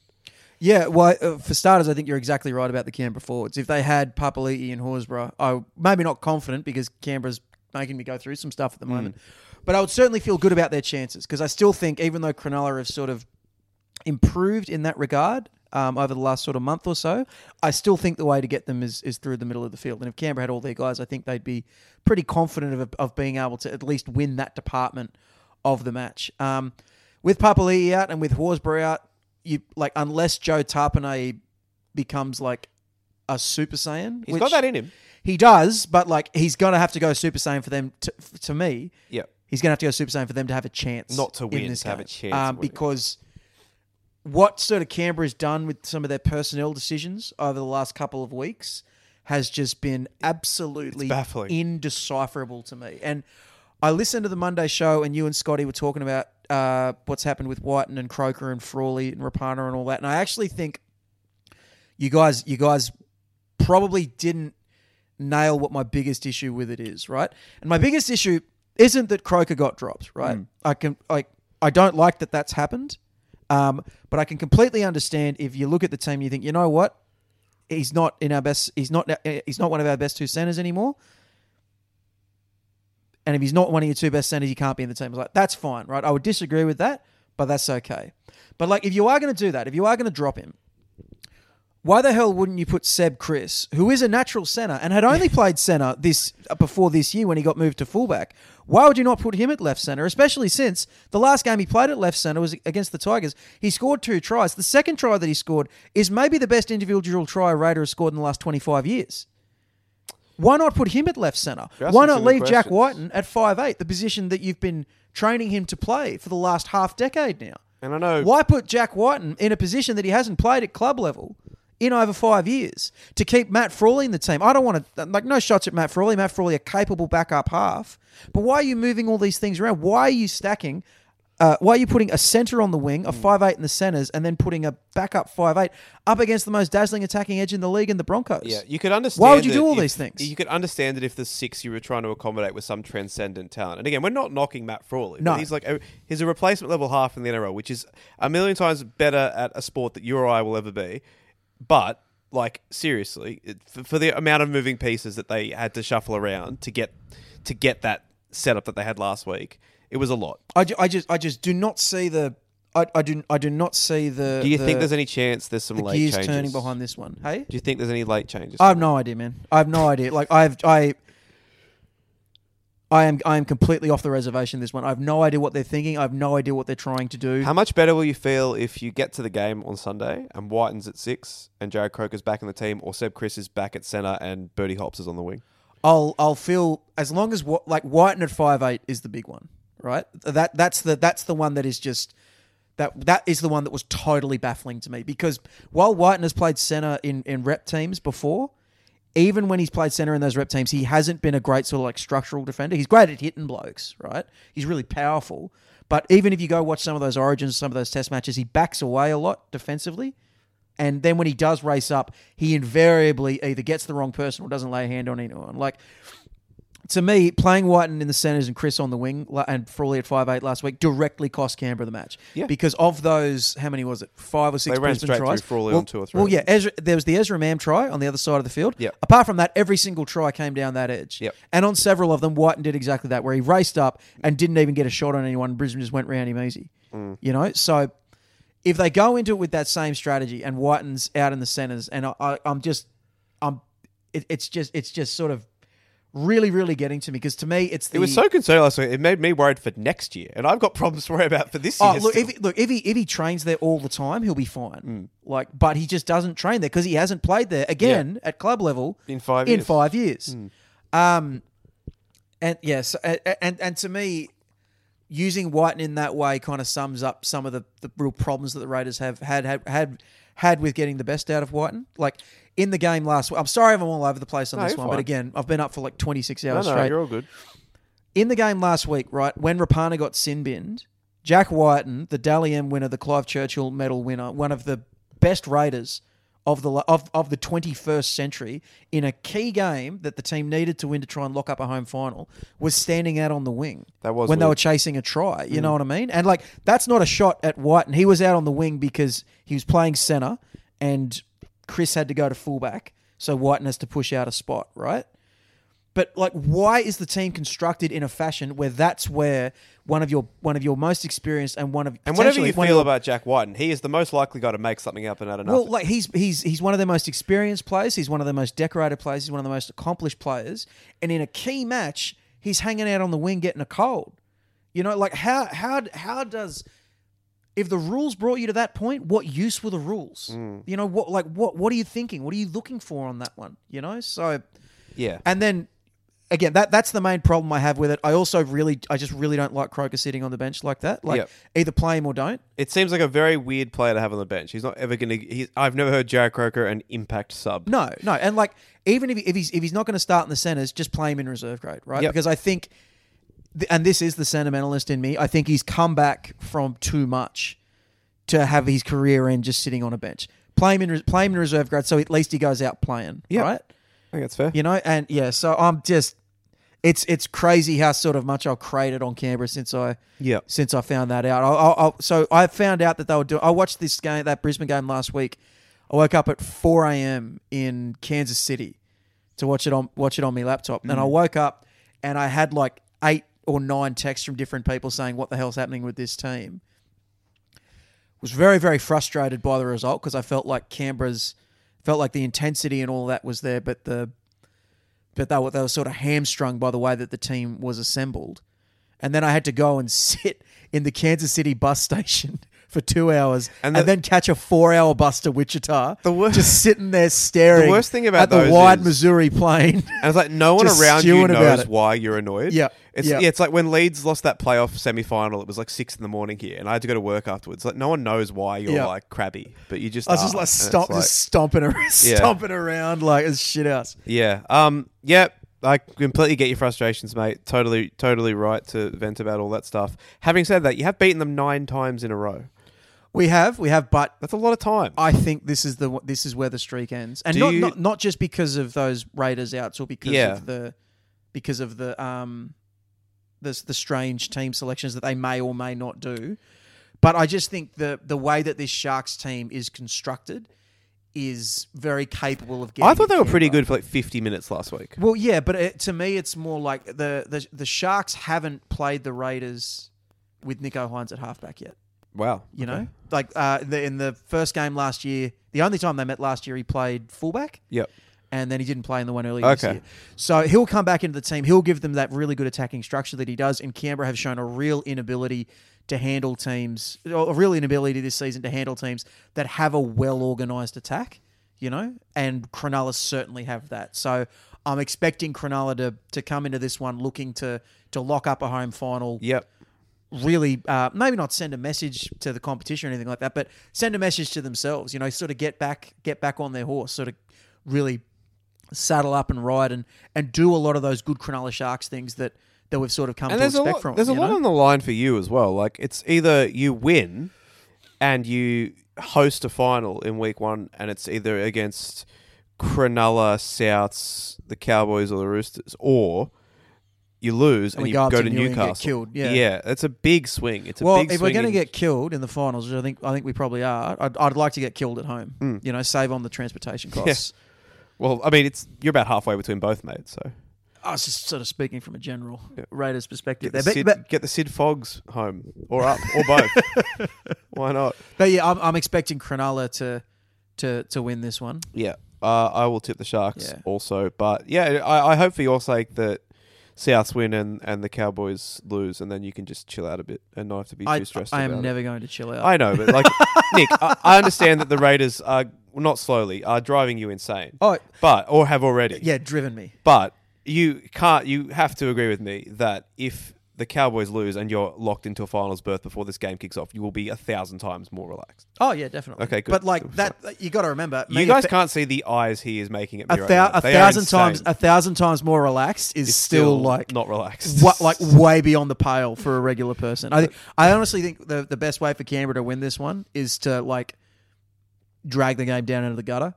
Yeah, well, uh, for starters, I think you're exactly right about the Canberra forwards. If they had Papali'i and Horsburgh, I'm maybe not confident because Canberra's making me go through some stuff at the moment. Mm. But I would certainly feel good about their chances because I still think, even though Cronulla have sort of improved in that regard um, over the last sort of month or so, I still think the way to get them is, is through the middle of the field. And if Canberra had all their guys, I think they'd be pretty confident of, of being able to at least win that department of the match. Um, with Papali'i out and with Horsburgh out, you like unless Joe Tarpanay becomes like a Super Saiyan. He's which, got that in him. He does, but like he's going to have to go Super Saiyan for them to, to me. Yeah. He's going to have to go Super Saiyan for them to have a chance. Not to win, in this to game. have a chance. Um, because what sort of Canberra's done with some of their personnel decisions over the last couple of weeks has just been absolutely indecipherable to me. And I listened to the Monday show and you and Scotty were talking about uh, what's happened with Whiten and Croker and Frawley and Rapana and all that. And I actually think you guys, you guys probably didn't nail what my biggest issue with it is, right? And my biggest issue... isn't that Croker got dropped, right? Mm. I can like I don't like that that's happened, um, but I can completely understand if you look at the team, and you think, you know what, he's not in our best, he's not, he's not one of our best two centers anymore, and if he's not one of your two best centers, you can't be in the team. I was like, that's fine, right? I would disagree with that, but that's okay. But like, if you are going to do that, if you are going to drop him, why the hell wouldn't you put Seb Chris, who is a natural centre and had only played centre this uh, before this year when he got moved to fullback? Why would you not put him at left centre, especially since the last game he played at left centre was against the Tigers? He scored two tries. The second try that he scored is maybe the best individual try a Raider has scored in the last twenty-five years. Why not put him at left centre? Why not leave Jack Whiten at five eight, the position that you've been training him to play for the last half decade now? And I know why put Jack Whiten in a position that he hasn't played at club level in over five years to keep Matt Frawley in the team. I don't want to, like, no shots at Matt Frawley. Matt Frawley, a capable backup half. But why are you moving all these things around? Why are you stacking? Uh, why are you putting a centre on the wing, a five eight in the centres, and then putting a backup five eight up against the most dazzling attacking edge in the league in the Broncos? Yeah, you could understand. Why would you do all if, these things? You could understand it if the six you were trying to accommodate was some transcendent talent. And again, we're not knocking Matt Frawley. No. But he's like a, he's a replacement level half in the N R L, which is a million times better at a sport that you or I will ever be. But, like, seriously, it, for, for the amount of moving pieces that they had to shuffle around to get to get that setup that they had last week, it was a lot. I, ju- I just I just do not see the I, I do I do not see the. Do you the, think there's any chance there's some the late changes turning behind this one? Hey, do you think there's any late changes? I have no idea, man. I have no idea. Like I've I. I am I am completely off the reservation this one. I have no idea what they're thinking. I have no idea what they're trying to do. How much better will you feel if you get to the game on Sunday and Whiten's at six and Jared Croker's back in the team, or Seb Chris is back at centre and Bertie Hops is on the wing? I'll I'll feel as long as like Whiten at five eight is the big one, right? That that's the that's the one that is just that that is the one that was totally baffling to me, because while Whiten has played centre in, in rep teams before, even when he's played centre in those rep teams, he hasn't been a great sort of like structural defender. He's great at hitting blokes, right? He's really powerful. But even if you go watch some of those origins, some of those test matches, he backs away a lot defensively. And then when he does race up, he invariably either gets the wrong person or doesn't lay a hand on anyone. Like, to me, playing Whiten in the centres and Chris on the wing and Frawley at five eight last week directly cost Canberra the match. Yeah. Because of those, how many was it? Five or six Brisbane tries. They ran straight tries. Through Frawley well, on two or three. Well, yeah. Ezra, there was the Ezra Mam try on the other side of the field. Yep. Apart from that, every single try came down that edge. Yep. And on several of them, Whiten did exactly that, where he raced up and didn't even get a shot on anyone. Brisbane just went round him easy. Mm. You know? So if they go into it with that same strategy and Whiten's out in the centres, and I, I, I'm just... I'm, it, it's just, It's just sort of... really, really getting to me, because to me, it's the... It was so concerning last week. It made me worried for next year, and I've got problems to worry about for this oh, year. Look, if, look if, he, if he trains there all the time, he'll be fine. Mm. Like, but he just doesn't train there because he hasn't played there again yeah. at club level in five in years. Five years. Mm. Um, and yes, yeah, so, and, and and to me, using Whiten in that way kind of sums up some of the, the real problems that the Raiders have had had had had with getting the best out of Whiten. Like, in the game last week, I'm sorry if I'm all over the place on no, this one, fine. But again, I've been up for like twenty-six hours no, no, straight. You're all good. In the game last week, right, when Rapana got sin-binned, Jack Whiten, the Dally M winner, the Clive Churchill medal winner, one of the best Raiders of the of, of the twenty-first century, in a key game that the team needed to win to try and lock up a home final, was standing out on the wing that was when weird. They were chasing a try. You mm. know what I mean? And like, that's not a shot at Whiten. He was out on the wing because he was playing centre and Chris had to go to fullback, so Whiten has to push out a spot, right? But like, why is the team constructed in a fashion where that's where one of your one of your most experienced and one of and whatever you feel your, about Jack Whiten, he is the most likely guy to make something up and out of nothing. Well, like he's he's he's one of their most experienced players, he's one of their most decorated players, he's one of the most accomplished players, and in a key match, he's hanging out on the wing getting a cold. You know, like how how how does if the rules brought you to that point, what use were the rules? Mm. You know, what like what what are you thinking? What are you looking for on that one? You know, so yeah. And then again, that that's the main problem I have with it. I also really, I just really don't like Croker sitting on the bench like that. Like yep. either play him or don't. It seems like a very weird player to have on the bench. He's not ever going to. I've never heard Jared Croker an impact sub. No, no, and like even if he, if he's if he's not going to start in the centres, just play him in reserve grade, right? Yep. Because I think. And this is the sentimentalist in me. I think he's come back from too much to have his career end just sitting on a bench. Play him in, play him in reserve grade, so at least he goes out playing, yep. right? I think that's fair. You know, and yeah, so I'm just, it's it's crazy how sort of much I've crated on Canberra since I yep. since I found that out. I, I, I, so I found out that they were doing. I watched this game, that Brisbane game last week. I woke up at four a.m. in Kansas City to watch it on watch it on my laptop, mm. and I woke up and I had like eight. Or nine texts from different people saying, what the hell's happening with this team? was very, very frustrated by the result because I felt like Canberra's felt like the intensity and all that was there, but the but they were they were sort of hamstrung by the way that the team was assembled. And then I had to go and sit in the Kansas City bus station for two hours and, the, and then catch a four-hour bus to Wichita, the worst, just sitting there staring the worst thing about at the wide is, Missouri plain. And it's like no one around you knows why you're annoyed. Yeah, it's, yeah. yeah, it's like when Leeds lost that playoff semi-final, it was like six in the morning here and I had to go to work afterwards. Like no one knows why you're yeah. like crabby, but you just I was just like, stomp, like just stomping around, yeah. stomping around like it's shit house. Yeah, um, yeah. I completely get your frustrations, mate. Totally, totally right to vent about all that stuff. Having said that, you have beaten them nine times in a row. We have, we have, but that's a lot of time. I think this is the this is where the streak ends, and not, you, not not just because of those Raiders outs or because yeah. of the because of the um the the strange team selections that they may or may not do. But I just think the the way that this Sharks team is constructed is very capable of getting... I thought they were pretty good for like fifty minutes last week. Well, yeah, but it, to me, it's more like the, the the Sharks haven't played the Raiders with Nico Hines at halfback yet. Wow. You okay. know? Like uh, the, in the first game last year, the only time they met last year, he played fullback. Yep. And then he didn't play in the one earlier okay. this year. So he'll come back into the team. He'll give them that really good attacking structure that he does. And Canberra have shown a real inability to handle teams, a real inability this season to handle teams that have a well-organised attack, you know? And Cronulla certainly have that. So I'm expecting Cronulla to, to come into this one looking to to lock up a home final. Yep. Really, uh, maybe not send a message to the competition or anything like that, but send a message to themselves, you know, sort of get back get back on their horse, sort of really saddle up and ride and, and do a lot of those good Cronulla Sharks things that, that we've sort of come and to expect lot, from. There's a know? lot on the line for you as well. Like it's either you win and you host a final in week one and it's either against Cronulla, Souths, the Cowboys or the Roosters, or you lose and, and you go, go to Newcastle. Get killed. Yeah. yeah, it's a big swing. It's a well, big if swing we're going to get killed in the finals, which I think I think we probably are, I'd, I'd like to get killed at home. Mm. You know, save on the transportation costs. Yeah. Well, I mean, it's you're about halfway between both, mate. So I was just sort of speaking from a general yeah. Raiders perspective. Get the, there. But, Sid, but, get the Sid Fogs home or up or both. Why not? But yeah, I'm, I'm expecting Cronulla to to to win this one. Yeah, uh, I will tip the Sharks yeah. also. But yeah, I, I hope for your sake that Souths win and, and the Cowboys lose, and then you can just chill out a bit and not have to be I, too stressed. I, I about am never it. going to chill out. I know, but like Nick, I, I understand that the Raiders are. Not slowly, are driving you insane. Oh, but or have already. Yeah, driven me. But you can't. You have to agree with me that if the Cowboys lose and you're locked into a finals berth before this game kicks off, you will be a thousand times more relaxed. Oh yeah, definitely. Okay, good. But like that, you got to remember, you guys th- can't see the eyes he is making at me. A, right thou- now. a thousand times, a thousand times more relaxed is still, still like not relaxed. What like way beyond the pale for a regular person. I think, I honestly think the the best way for Canberra to win this one is to like. Drag the game down into the gutter.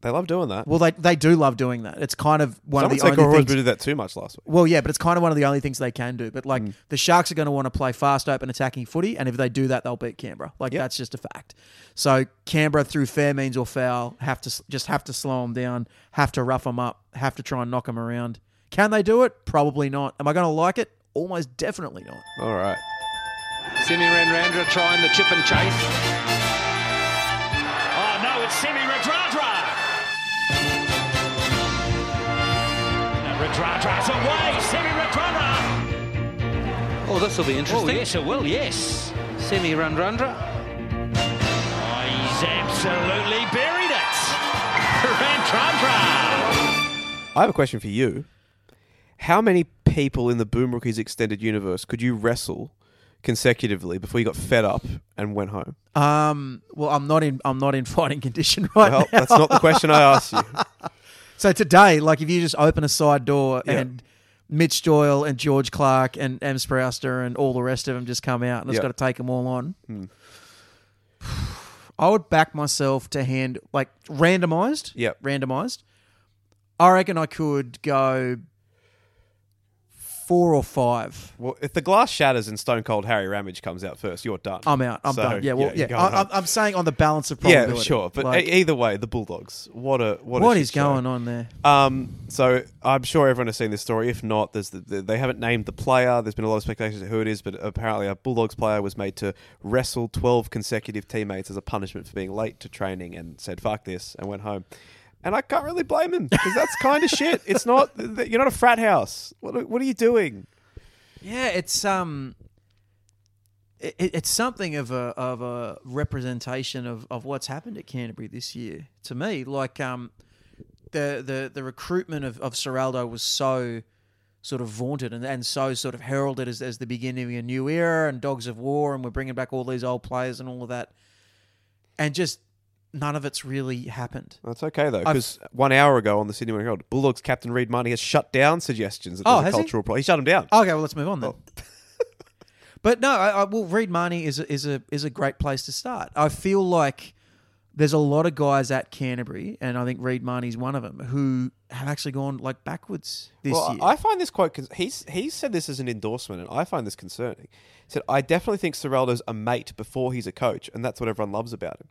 They love doing that. Well, they they do love doing that. It's kind of one Someone of the only things... Someone said Corey did that too much last week. Well, yeah, but it's kind of one of the only things they can do. But, like, mm. the Sharks are going to want to play fast, open, attacking footy, and if they do that, they'll beat Canberra. Like, yep. that's just a fact. So, Canberra, through fair means or foul, have to just have to slow them down, have to rough them up, have to try and knock them around. Can they do it? Probably not. Am I going to like it? Almost definitely not. All right. Simi Ranrandra trying the chip and chase. Simi Radradra. Radradra's away. Simi Radradra. Oh, this will be interesting. Oh, yes, it will, yes. Simi Randrandra. Oh, he's absolutely buried it. Randrandra. I have a question for you. How many people in the Boom Rookies extended universe could you wrestle consecutively before you got fed up and went home? Um, well, I'm not in. I'm not in fighting condition right well, now. That's not the question I asked you. So today, like if you just open a side door yeah. and Mitch Doyle and George Clark and Em Sprouster and all the rest of them just come out and yeah. it's got to take them all on. Hmm. I would back myself to hand like randomized. Yeah, randomized. I reckon I could go four or five. Well, if the glass shatters and Stone Cold Harry Ramage comes out first, you're done. I'm out. I'm so, done. Yeah, well, yeah. yeah. I, I'm saying on the balance of probability. Yeah, sure. But like, either way, the Bulldogs. What a what, what a is going show. on there? Um, so I'm sure everyone has seen this story. If not, there's the, the, they haven't named the player. There's been a lot of speculation as to who it is, but apparently a Bulldogs player was made to wrestle twelve consecutive teammates as a punishment for being late to training and said "fuck this" and went home. And I can't really blame him because that's kind of shit. It's not, you're not a frat house. What, what are you doing? Yeah, it's um, it, it's something of a of a representation of, of what's happened at Canterbury this year to me. Like um, the the the recruitment of of Seraldo was so sort of vaunted and, and so sort of heralded as as the beginning of a new era and Dogs of War, and we're bringing back all these old players and all of that, and just. None of it's really happened. That's okay, though, because one hour ago on the Sydney Morning Herald, Bulldogs captain Reid Marnie has shut down suggestions that oh, there's a cultural problem. He shut him down. Okay, well, let's move on then. Oh. But no, I, I, well, Reid Marnie is a, is, a, is a great place to start. I feel like there's a lot of guys at Canterbury, and I think Reid Marnie's one of them, who have actually gone like backwards this well, year. I find this quite... He's, he's said this as an endorsement, and I find this concerning. He said, I definitely think Seraldo's a mate before he's a coach, and that's what everyone loves about him.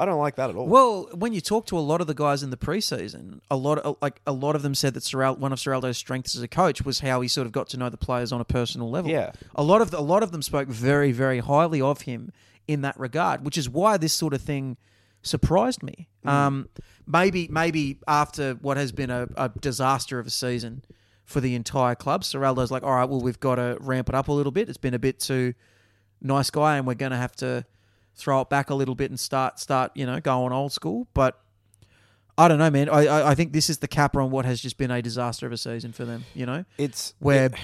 I don't like that at all. Well, when you talk to a lot of the guys in the preseason, a lot of, like a lot of them said that Seraldo, one of Seraldo's strengths as a coach was how he sort of got to know the players on a personal level. Yeah, a lot of the, a lot of them spoke very, very highly of him in that regard, which is why this sort of thing surprised me. Mm. Um, maybe, maybe after what has been a, a disaster of a season for the entire club, Seraldo's like, all right, well, we've got to ramp it up a little bit. It's been a bit too nice guy, and we're going to have to throw it back a little bit and start, start, you know, going old school. But I don't know, man. I, I, I think this is the capper on what has just been a disaster of a season for them, you know? It's... Where yeah.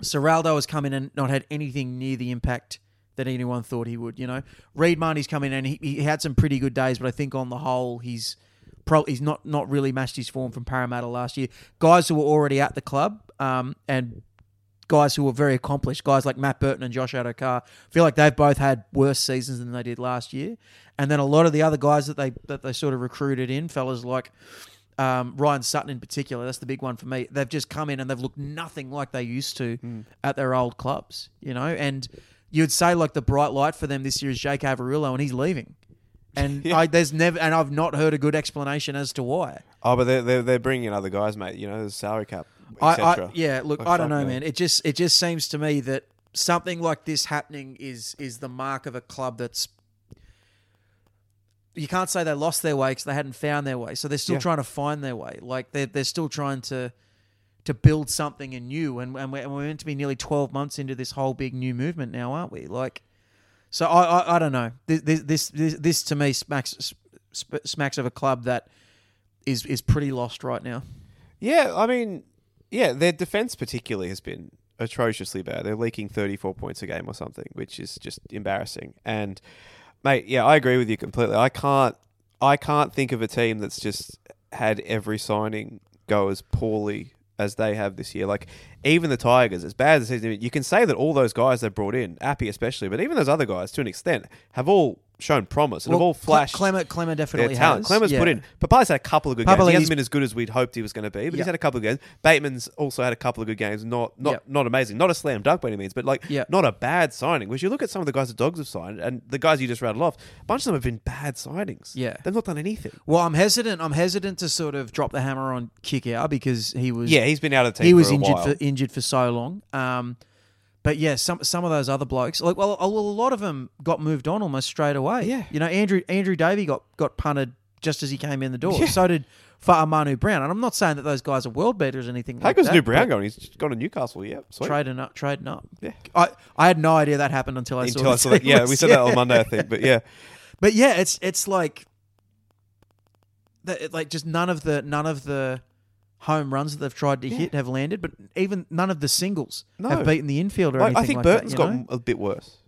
Seraldo has come in and not had anything near the impact that anyone thought he would, you know? Reid Marnie's come in and he, he had some pretty good days, but I think on the whole, he's pro, he's not, not really matched his form from Parramatta last year. Guys who were already at the club um, and... guys who were very accomplished, guys like Matt Burton and Josh Adokar, feel like they've both had worse seasons than they did last year. And then a lot of the other guys that they that they sort of recruited in, fellas like um, Ryan Sutton in particular, that's the big one for me. They've just come in and they've looked nothing like they used to mm. at their old clubs, you know. And you'd say like the bright light for them this year is Jake Averillo, and he's leaving. And yeah. I, there's never, and I've not heard a good explanation as to why. Oh, but they're they're, they're bringing in other guys, mate. You know, the salary cap. I, I, yeah, look, like I don't know, man. It just it just seems to me that something like this happening is is the mark of a club that's. You can't say they lost their way because they hadn't found their way, so they're still yeah. trying to find their way. Like they're they're still trying to to build something anew, and and we're, and we're meant to be nearly twelve months into this whole big new movement now, aren't we? Like, so I I, I don't know. This this this, this to me smacks smacks of a club that is is pretty lost right now. Yeah, I mean. Yeah, their defence particularly has been atrociously bad. They're leaking thirty-four points a game or something, which is just embarrassing. And, mate, yeah, I agree with you completely. I can't I can't think of a team that's just had every signing go as poorly as they have this year. Like, even the Tigers, as bad as the season, you can say that all those guys they've brought in, Appy especially, but even those other guys, to an extent, have all shown promise and well, have all flashed Clemmer, Clemmer definitely their talent. Has. Clemmer's yeah. put in. Papali's had a couple of good Papali games. He hasn't been as good as we'd hoped he was going to be, but yeah. he's had a couple of games. Bateman's also had a couple of good games. Not not, yeah. not amazing. Not a slam dunk by any means, but like yeah. not a bad signing. Which you look at some of the guys the Dogs have signed and the guys you just rattled off, a bunch of them have been bad signings. Yeah. They've not done anything. Well, I'm hesitant. I'm hesitant to sort of drop the hammer on Kickout because he was... Yeah, he's been out of the team He was for a injured, while. For, injured for so long. Um... But yeah, some some of those other blokes, like well, a lot of them got moved on almost straight away. Yeah, you know, Andrew Andrew Davey got, got punted just as he came in the door. Yeah. So did Fa'a Manu Brown, and I'm not saying that those guys are world beaters or anything. How like that. How good's New Brown going? He's gone to Newcastle. Yeah, sweet. Trading up, trading up. Yeah, I, I had no idea that happened until I until saw. I saw that. Yeah, we said yeah. that on Monday, I think. But yeah, but yeah, it's it's like that. Like just none of the none of the. home runs that they've tried to yeah. hit have landed, but even none of the singles no. have beaten the infield or like, anything like that. I think Burton's like that, gotten know? a bit worse.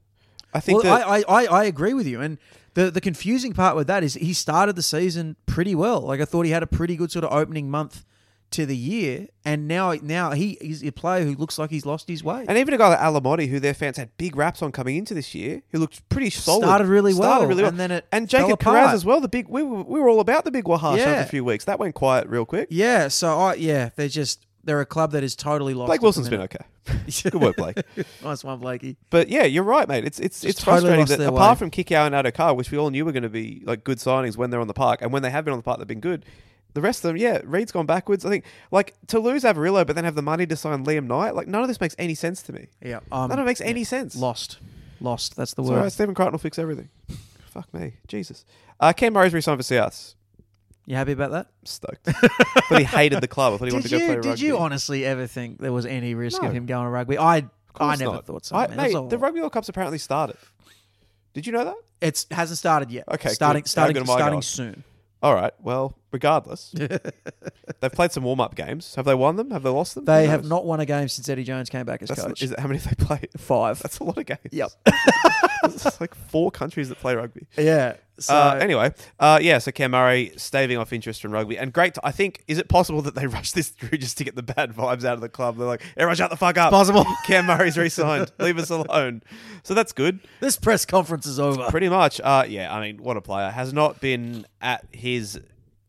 I think well, I, I, I agree with you. And the, the confusing part with that is he started the season pretty well. Like I thought he had a pretty good sort of opening month to the year, and now now he is a player who looks like he's lost his way. And even a guy like Alamotti, who their fans had big raps on coming into this year, who looked pretty solid, started really started well, really well. And then it and Jacob Carraz as well. The big we were, we were all about the big Wahash yeah. over a few weeks. That went quiet real quick. Yeah, so I yeah, they're just They're a club that is totally lost. Blake Wilson's been okay. Good work, Blake. Nice one, Blakey. But yeah, you're right, mate. It's it's Just it's totally frustrating that apart way. from Kikau and Adokar, which we all knew were going to be like good signings when they're on the park, and when they have been on the park, they've been good. The rest of them, yeah, Reed's gone backwards. I think like to lose Averillo, but then have the money to sign Liam Knight. Like none of this makes any sense to me. Yeah, um, none of it makes yeah. any sense. Lost, lost. That's the word. Sorry, Stephen Crichton will fix everything. Fuck me, Jesus. Uh, Cam Murray's resigned for Souths. You happy about that? Stoked. But he hated the club. I thought he wanted to you, go play rugby. Did you honestly ever think there was any risk no. of him going to rugby? I I never not. thought so. I, mate, all... the Rugby World Cup's apparently started. Did you know that? It hasn't started yet. Okay, starting good. starting good starting soon. All right. Well, regardless, they've played some warm-up games. Have they won them? Have they lost them? They have not won a game since Eddie Jones came back as That's coach. Not, is it, how many have they played? Five. That's a lot of games. Yep. It's like four countries that play rugby. Yeah. So uh, anyway, uh, yeah. So Cam Murray staving off interest from rugby, and great. T- I think is it possible that they rushed this through just to get the bad vibes out of the club? They're like, everyone shut the fuck up. It's possible. Cam Murray's re-signed. Leave us alone. So that's good. This press conference is over. Pretty much. Uh, yeah. I mean, what a player. Has not been at his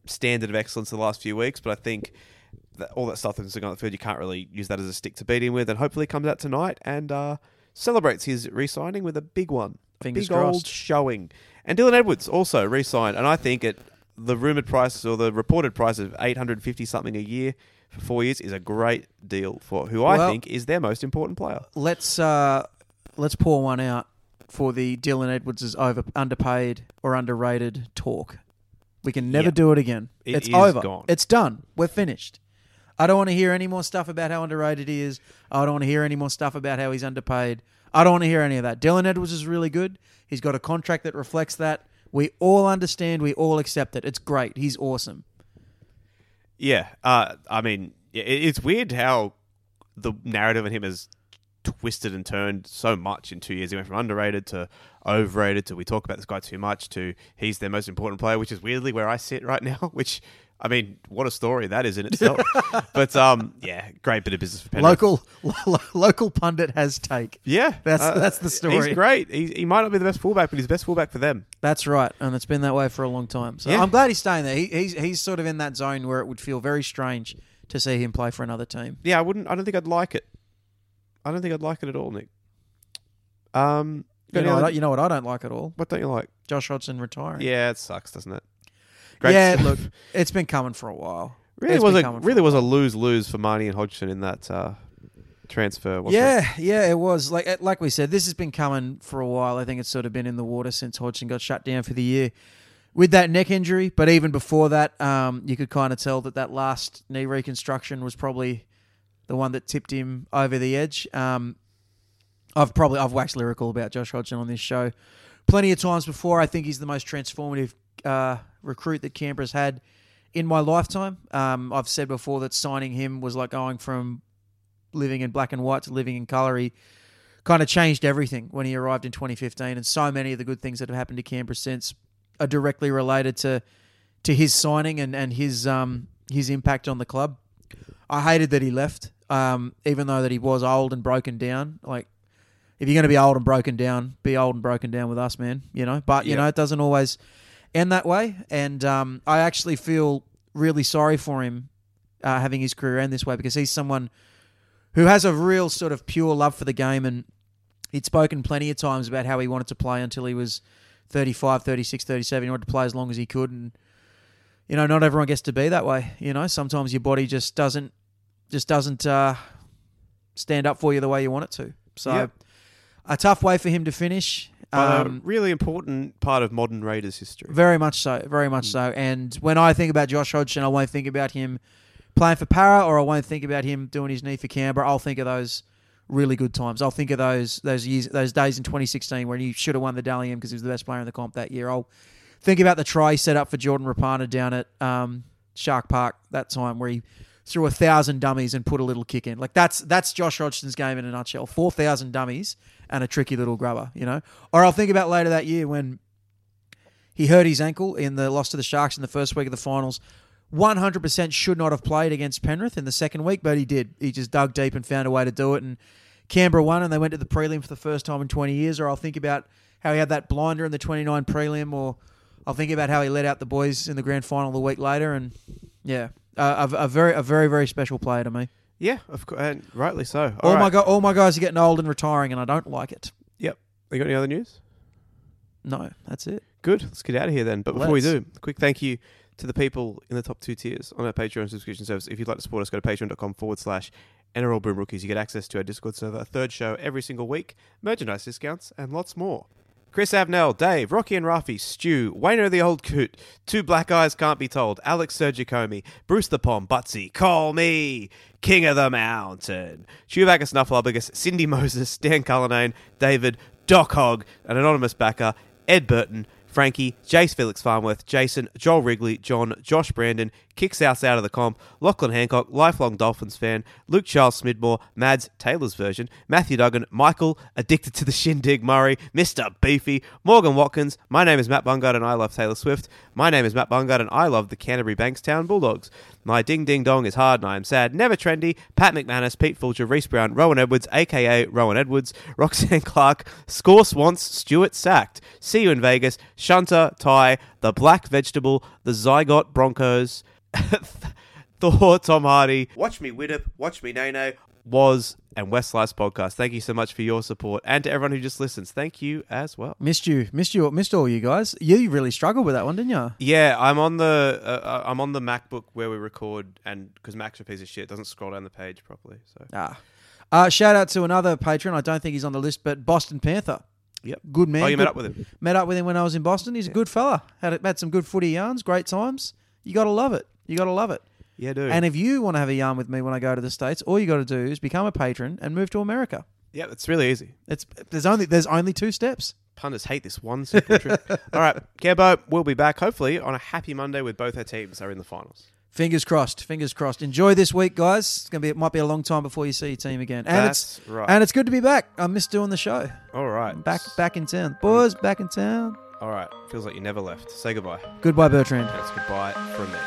standard of excellence the last few weeks, but I think that all that stuff that's going on the field, you can't really use that as a stick to beat him with. And hopefully, comes out tonight and uh, celebrates his re-signing with a big one, a Fingers big crossed. old showing. And Dylan Edwards also re-signed, and I think at the rumoured price or the reported price of eight hundred and fifty something a year for four years is a great deal for who well, I think is their most important player. Let's uh, let's pour one out for the Dylan Edwards' over underpaid or underrated talk. We can never yep. do it again. It it's over. Gone. It's done. We're finished. I don't want to hear any more stuff about how underrated he is. I don't want to hear any more stuff about how he's underpaid. I don't want to hear any of that. Dylan Edwards is really good. He's got a contract that reflects that. We all understand. We all accept it. It's great. He's awesome. Yeah. Uh, I mean, it's weird how the narrative on him has twisted and turned so much in two years. He went from underrated to overrated to we talk about this guy too much to he's their most important player, which is weirdly where I sit right now, which... I mean, what a story that is in itself. But um, yeah, great bit of business for Penrith. Local lo- local pundit has take. Yeah, that's uh, that's the story. He's great. He, he might not be the best fullback, but he's the best fullback for them. That's right, and it's been that way for a long time. So yeah. I'm glad he's staying there. He, he's he's sort of in that zone where it would feel very strange to see him play for another team. Yeah, I wouldn't. I don't think I'd like it. I don't think I'd like it at all, Nick. Um, you know, other, you know what I don't like at all. What don't you like? Josh Hodgson retiring. Yeah, it sucks, doesn't it? Great yeah, stuff. Look, it's been coming for a while. Really it's was a really a was a lose-lose for Marnie and Hodgson in that uh, transfer. Wasn't yeah, it? yeah, it was. Like like we said, this has been coming for a while. I think it's sort of been in the water since Hodgson got shut down for the year with that neck injury. But even before that, um, you could kind of tell that that last knee reconstruction was probably the one that tipped him over the edge. Um, I've probably I've waxed lyrical about Josh Hodgson on this show plenty of times before. I think he's the most transformative Uh, recruit that Canberra's had in my lifetime. Um, I've said before that signing him was like going from living in black and white to living in colour. He kind of changed everything when he arrived in twenty fifteen, and so many of the good things that have happened to Canberra since are directly related to to his signing and, and his um, his impact on the club. I hated that he left, um, even though that he was old and broken down. Like, if you're going to be old and broken down, be old and broken down with us, man. You know, but you yep. know, it doesn't always end that way, and um, I actually feel really sorry for him uh, having his career end this way, because he's someone who has a real sort of pure love for the game, and he'd spoken plenty of times about how he wanted to play until he was thirty-five, thirty-six, thirty-seven. He wanted to play as long as he could, and, you know, not everyone gets to be that way. You know, sometimes your body just doesn't just doesn't uh, stand up for you the way you want it to. So yep. a tough way for him to finish. But um, a really important part of modern Raiders history. Very much so, very much mm. so. And when I think about Josh Hodgson, I won't think about him playing for Para, or I won't think about him doing his knee for Canberra. I'll think of those really good times. I'll think of those those years, those days in twenty sixteen when he should have won the Dally M because he was the best player in the comp that year. I'll think about the try he set up for Jordan Rapana down at um, Shark Park that time where he threw a thousand dummies and put a little kick in. Like that's that's Josh Hodgson's game in a nutshell. Four thousand dummies and a tricky little grubber, you know. Or I'll think about later that year when he hurt his ankle in the loss to the Sharks in the first week of the finals. one hundred percent should not have played against Penrith in the second week, but he did. He just dug deep and found a way to do it. And Canberra won, and they went to the prelim for the first time in twenty years. Or I'll think about how he had that blinder in the twenty-nine prelim. Or I'll think about how he let out the boys in the grand final the week later. And yeah, uh, a, a very, a very, very special player to me. Yeah, of course, and rightly so. All, all right. my go- all my guys are getting old and retiring, and I don't like it. Yep. You got any other news? No, that's it. Good. Let's get out of here then. But before Let's. we do, a quick thank you to the people in the top two tiers on our Patreon subscription service. If you'd like to support us, go to patreon.com forward slash N R L Boom Rookies. You get access to our Discord server, a third show every single week, merchandise discounts, and lots more. Chris Avnell, Dave, Rocky and Rafi, Stu, Wayno the Old Coot, Two Black Eyes Can't Be Told, Alex Sergicomi, Bruce the Pom, Butsy, Call Me, King of the Mountain, Chewbacca Snuffleupagus, Cindy Moses, Dan Cullinane, David, Doc Hogg, an anonymous backer, Ed Burton, Frankie, Jace Felix Farmworth, Jason, Joel Wrigley, John, Josh Brandon, Kicks Out Out of the Comp, Lachlan Hancock, Lifelong Dolphins Fan, Luke Charles Smidmore, Mads, Taylor's Version, Matthew Duggan, Michael, Addicted to the Shindig Murray, Mister Beefy, Morgan Watkins, My Name is Matt Bungard and I Love Taylor Swift, My Name is Matt Bungard and I Love the Canterbury Bankstown Bulldogs, My Ding Ding Dong is Hard and I Am Sad, Never Trendy, Pat McManus, Pete Fulcher, Reese Brown, Rowan Edwards, aka Rowan Edwards, Roxanne Clark, Score Swans, Stuart Sacked, See You in Vegas, Shunter, Ty, The Black Vegetable, The Zygote Broncos, Thor, Tom Hardy, Watch Me Widdop, Watch Me Nano, Was, and West Slice Podcast. Thank you so much for your support. And to everyone who just listens, thank you as well. Missed you. Missed you. Missed all you guys. You really struggled with that one, didn't you? Yeah, I'm on the uh, I'm on the MacBook where we record, and because Mac's a piece of shit, doesn't scroll down the page properly. So ah. Uh, shout out to another patron. I don't think he's on the list, but Boston Panther. Yep. Good man. Oh, you good. met up with him? Met up with him when I was in Boston. He's yeah. a good fella. Had, had some good footy yarns, great times. You got to love it. You got to love it. Yeah, dude. And if you want to have a yarn with me when I go to the States, all you got to do is become a patron and move to America. Yeah, it's really easy. It's There's only there's only two steps. Punters hate this one simple trick. All right, Cambo, we'll be back hopefully on a happy Monday with both our teams are in the finals. Fingers crossed. Fingers crossed. Enjoy this week, guys. It's gonna be. It might be a long time before you see your team again. And That's it's, right. And it's good to be back. I miss doing the show. All right. Back back in town. Boys, back in town. All right. Feels like you never left. Say goodbye. Goodbye, Bertrand. That's goodbye from me.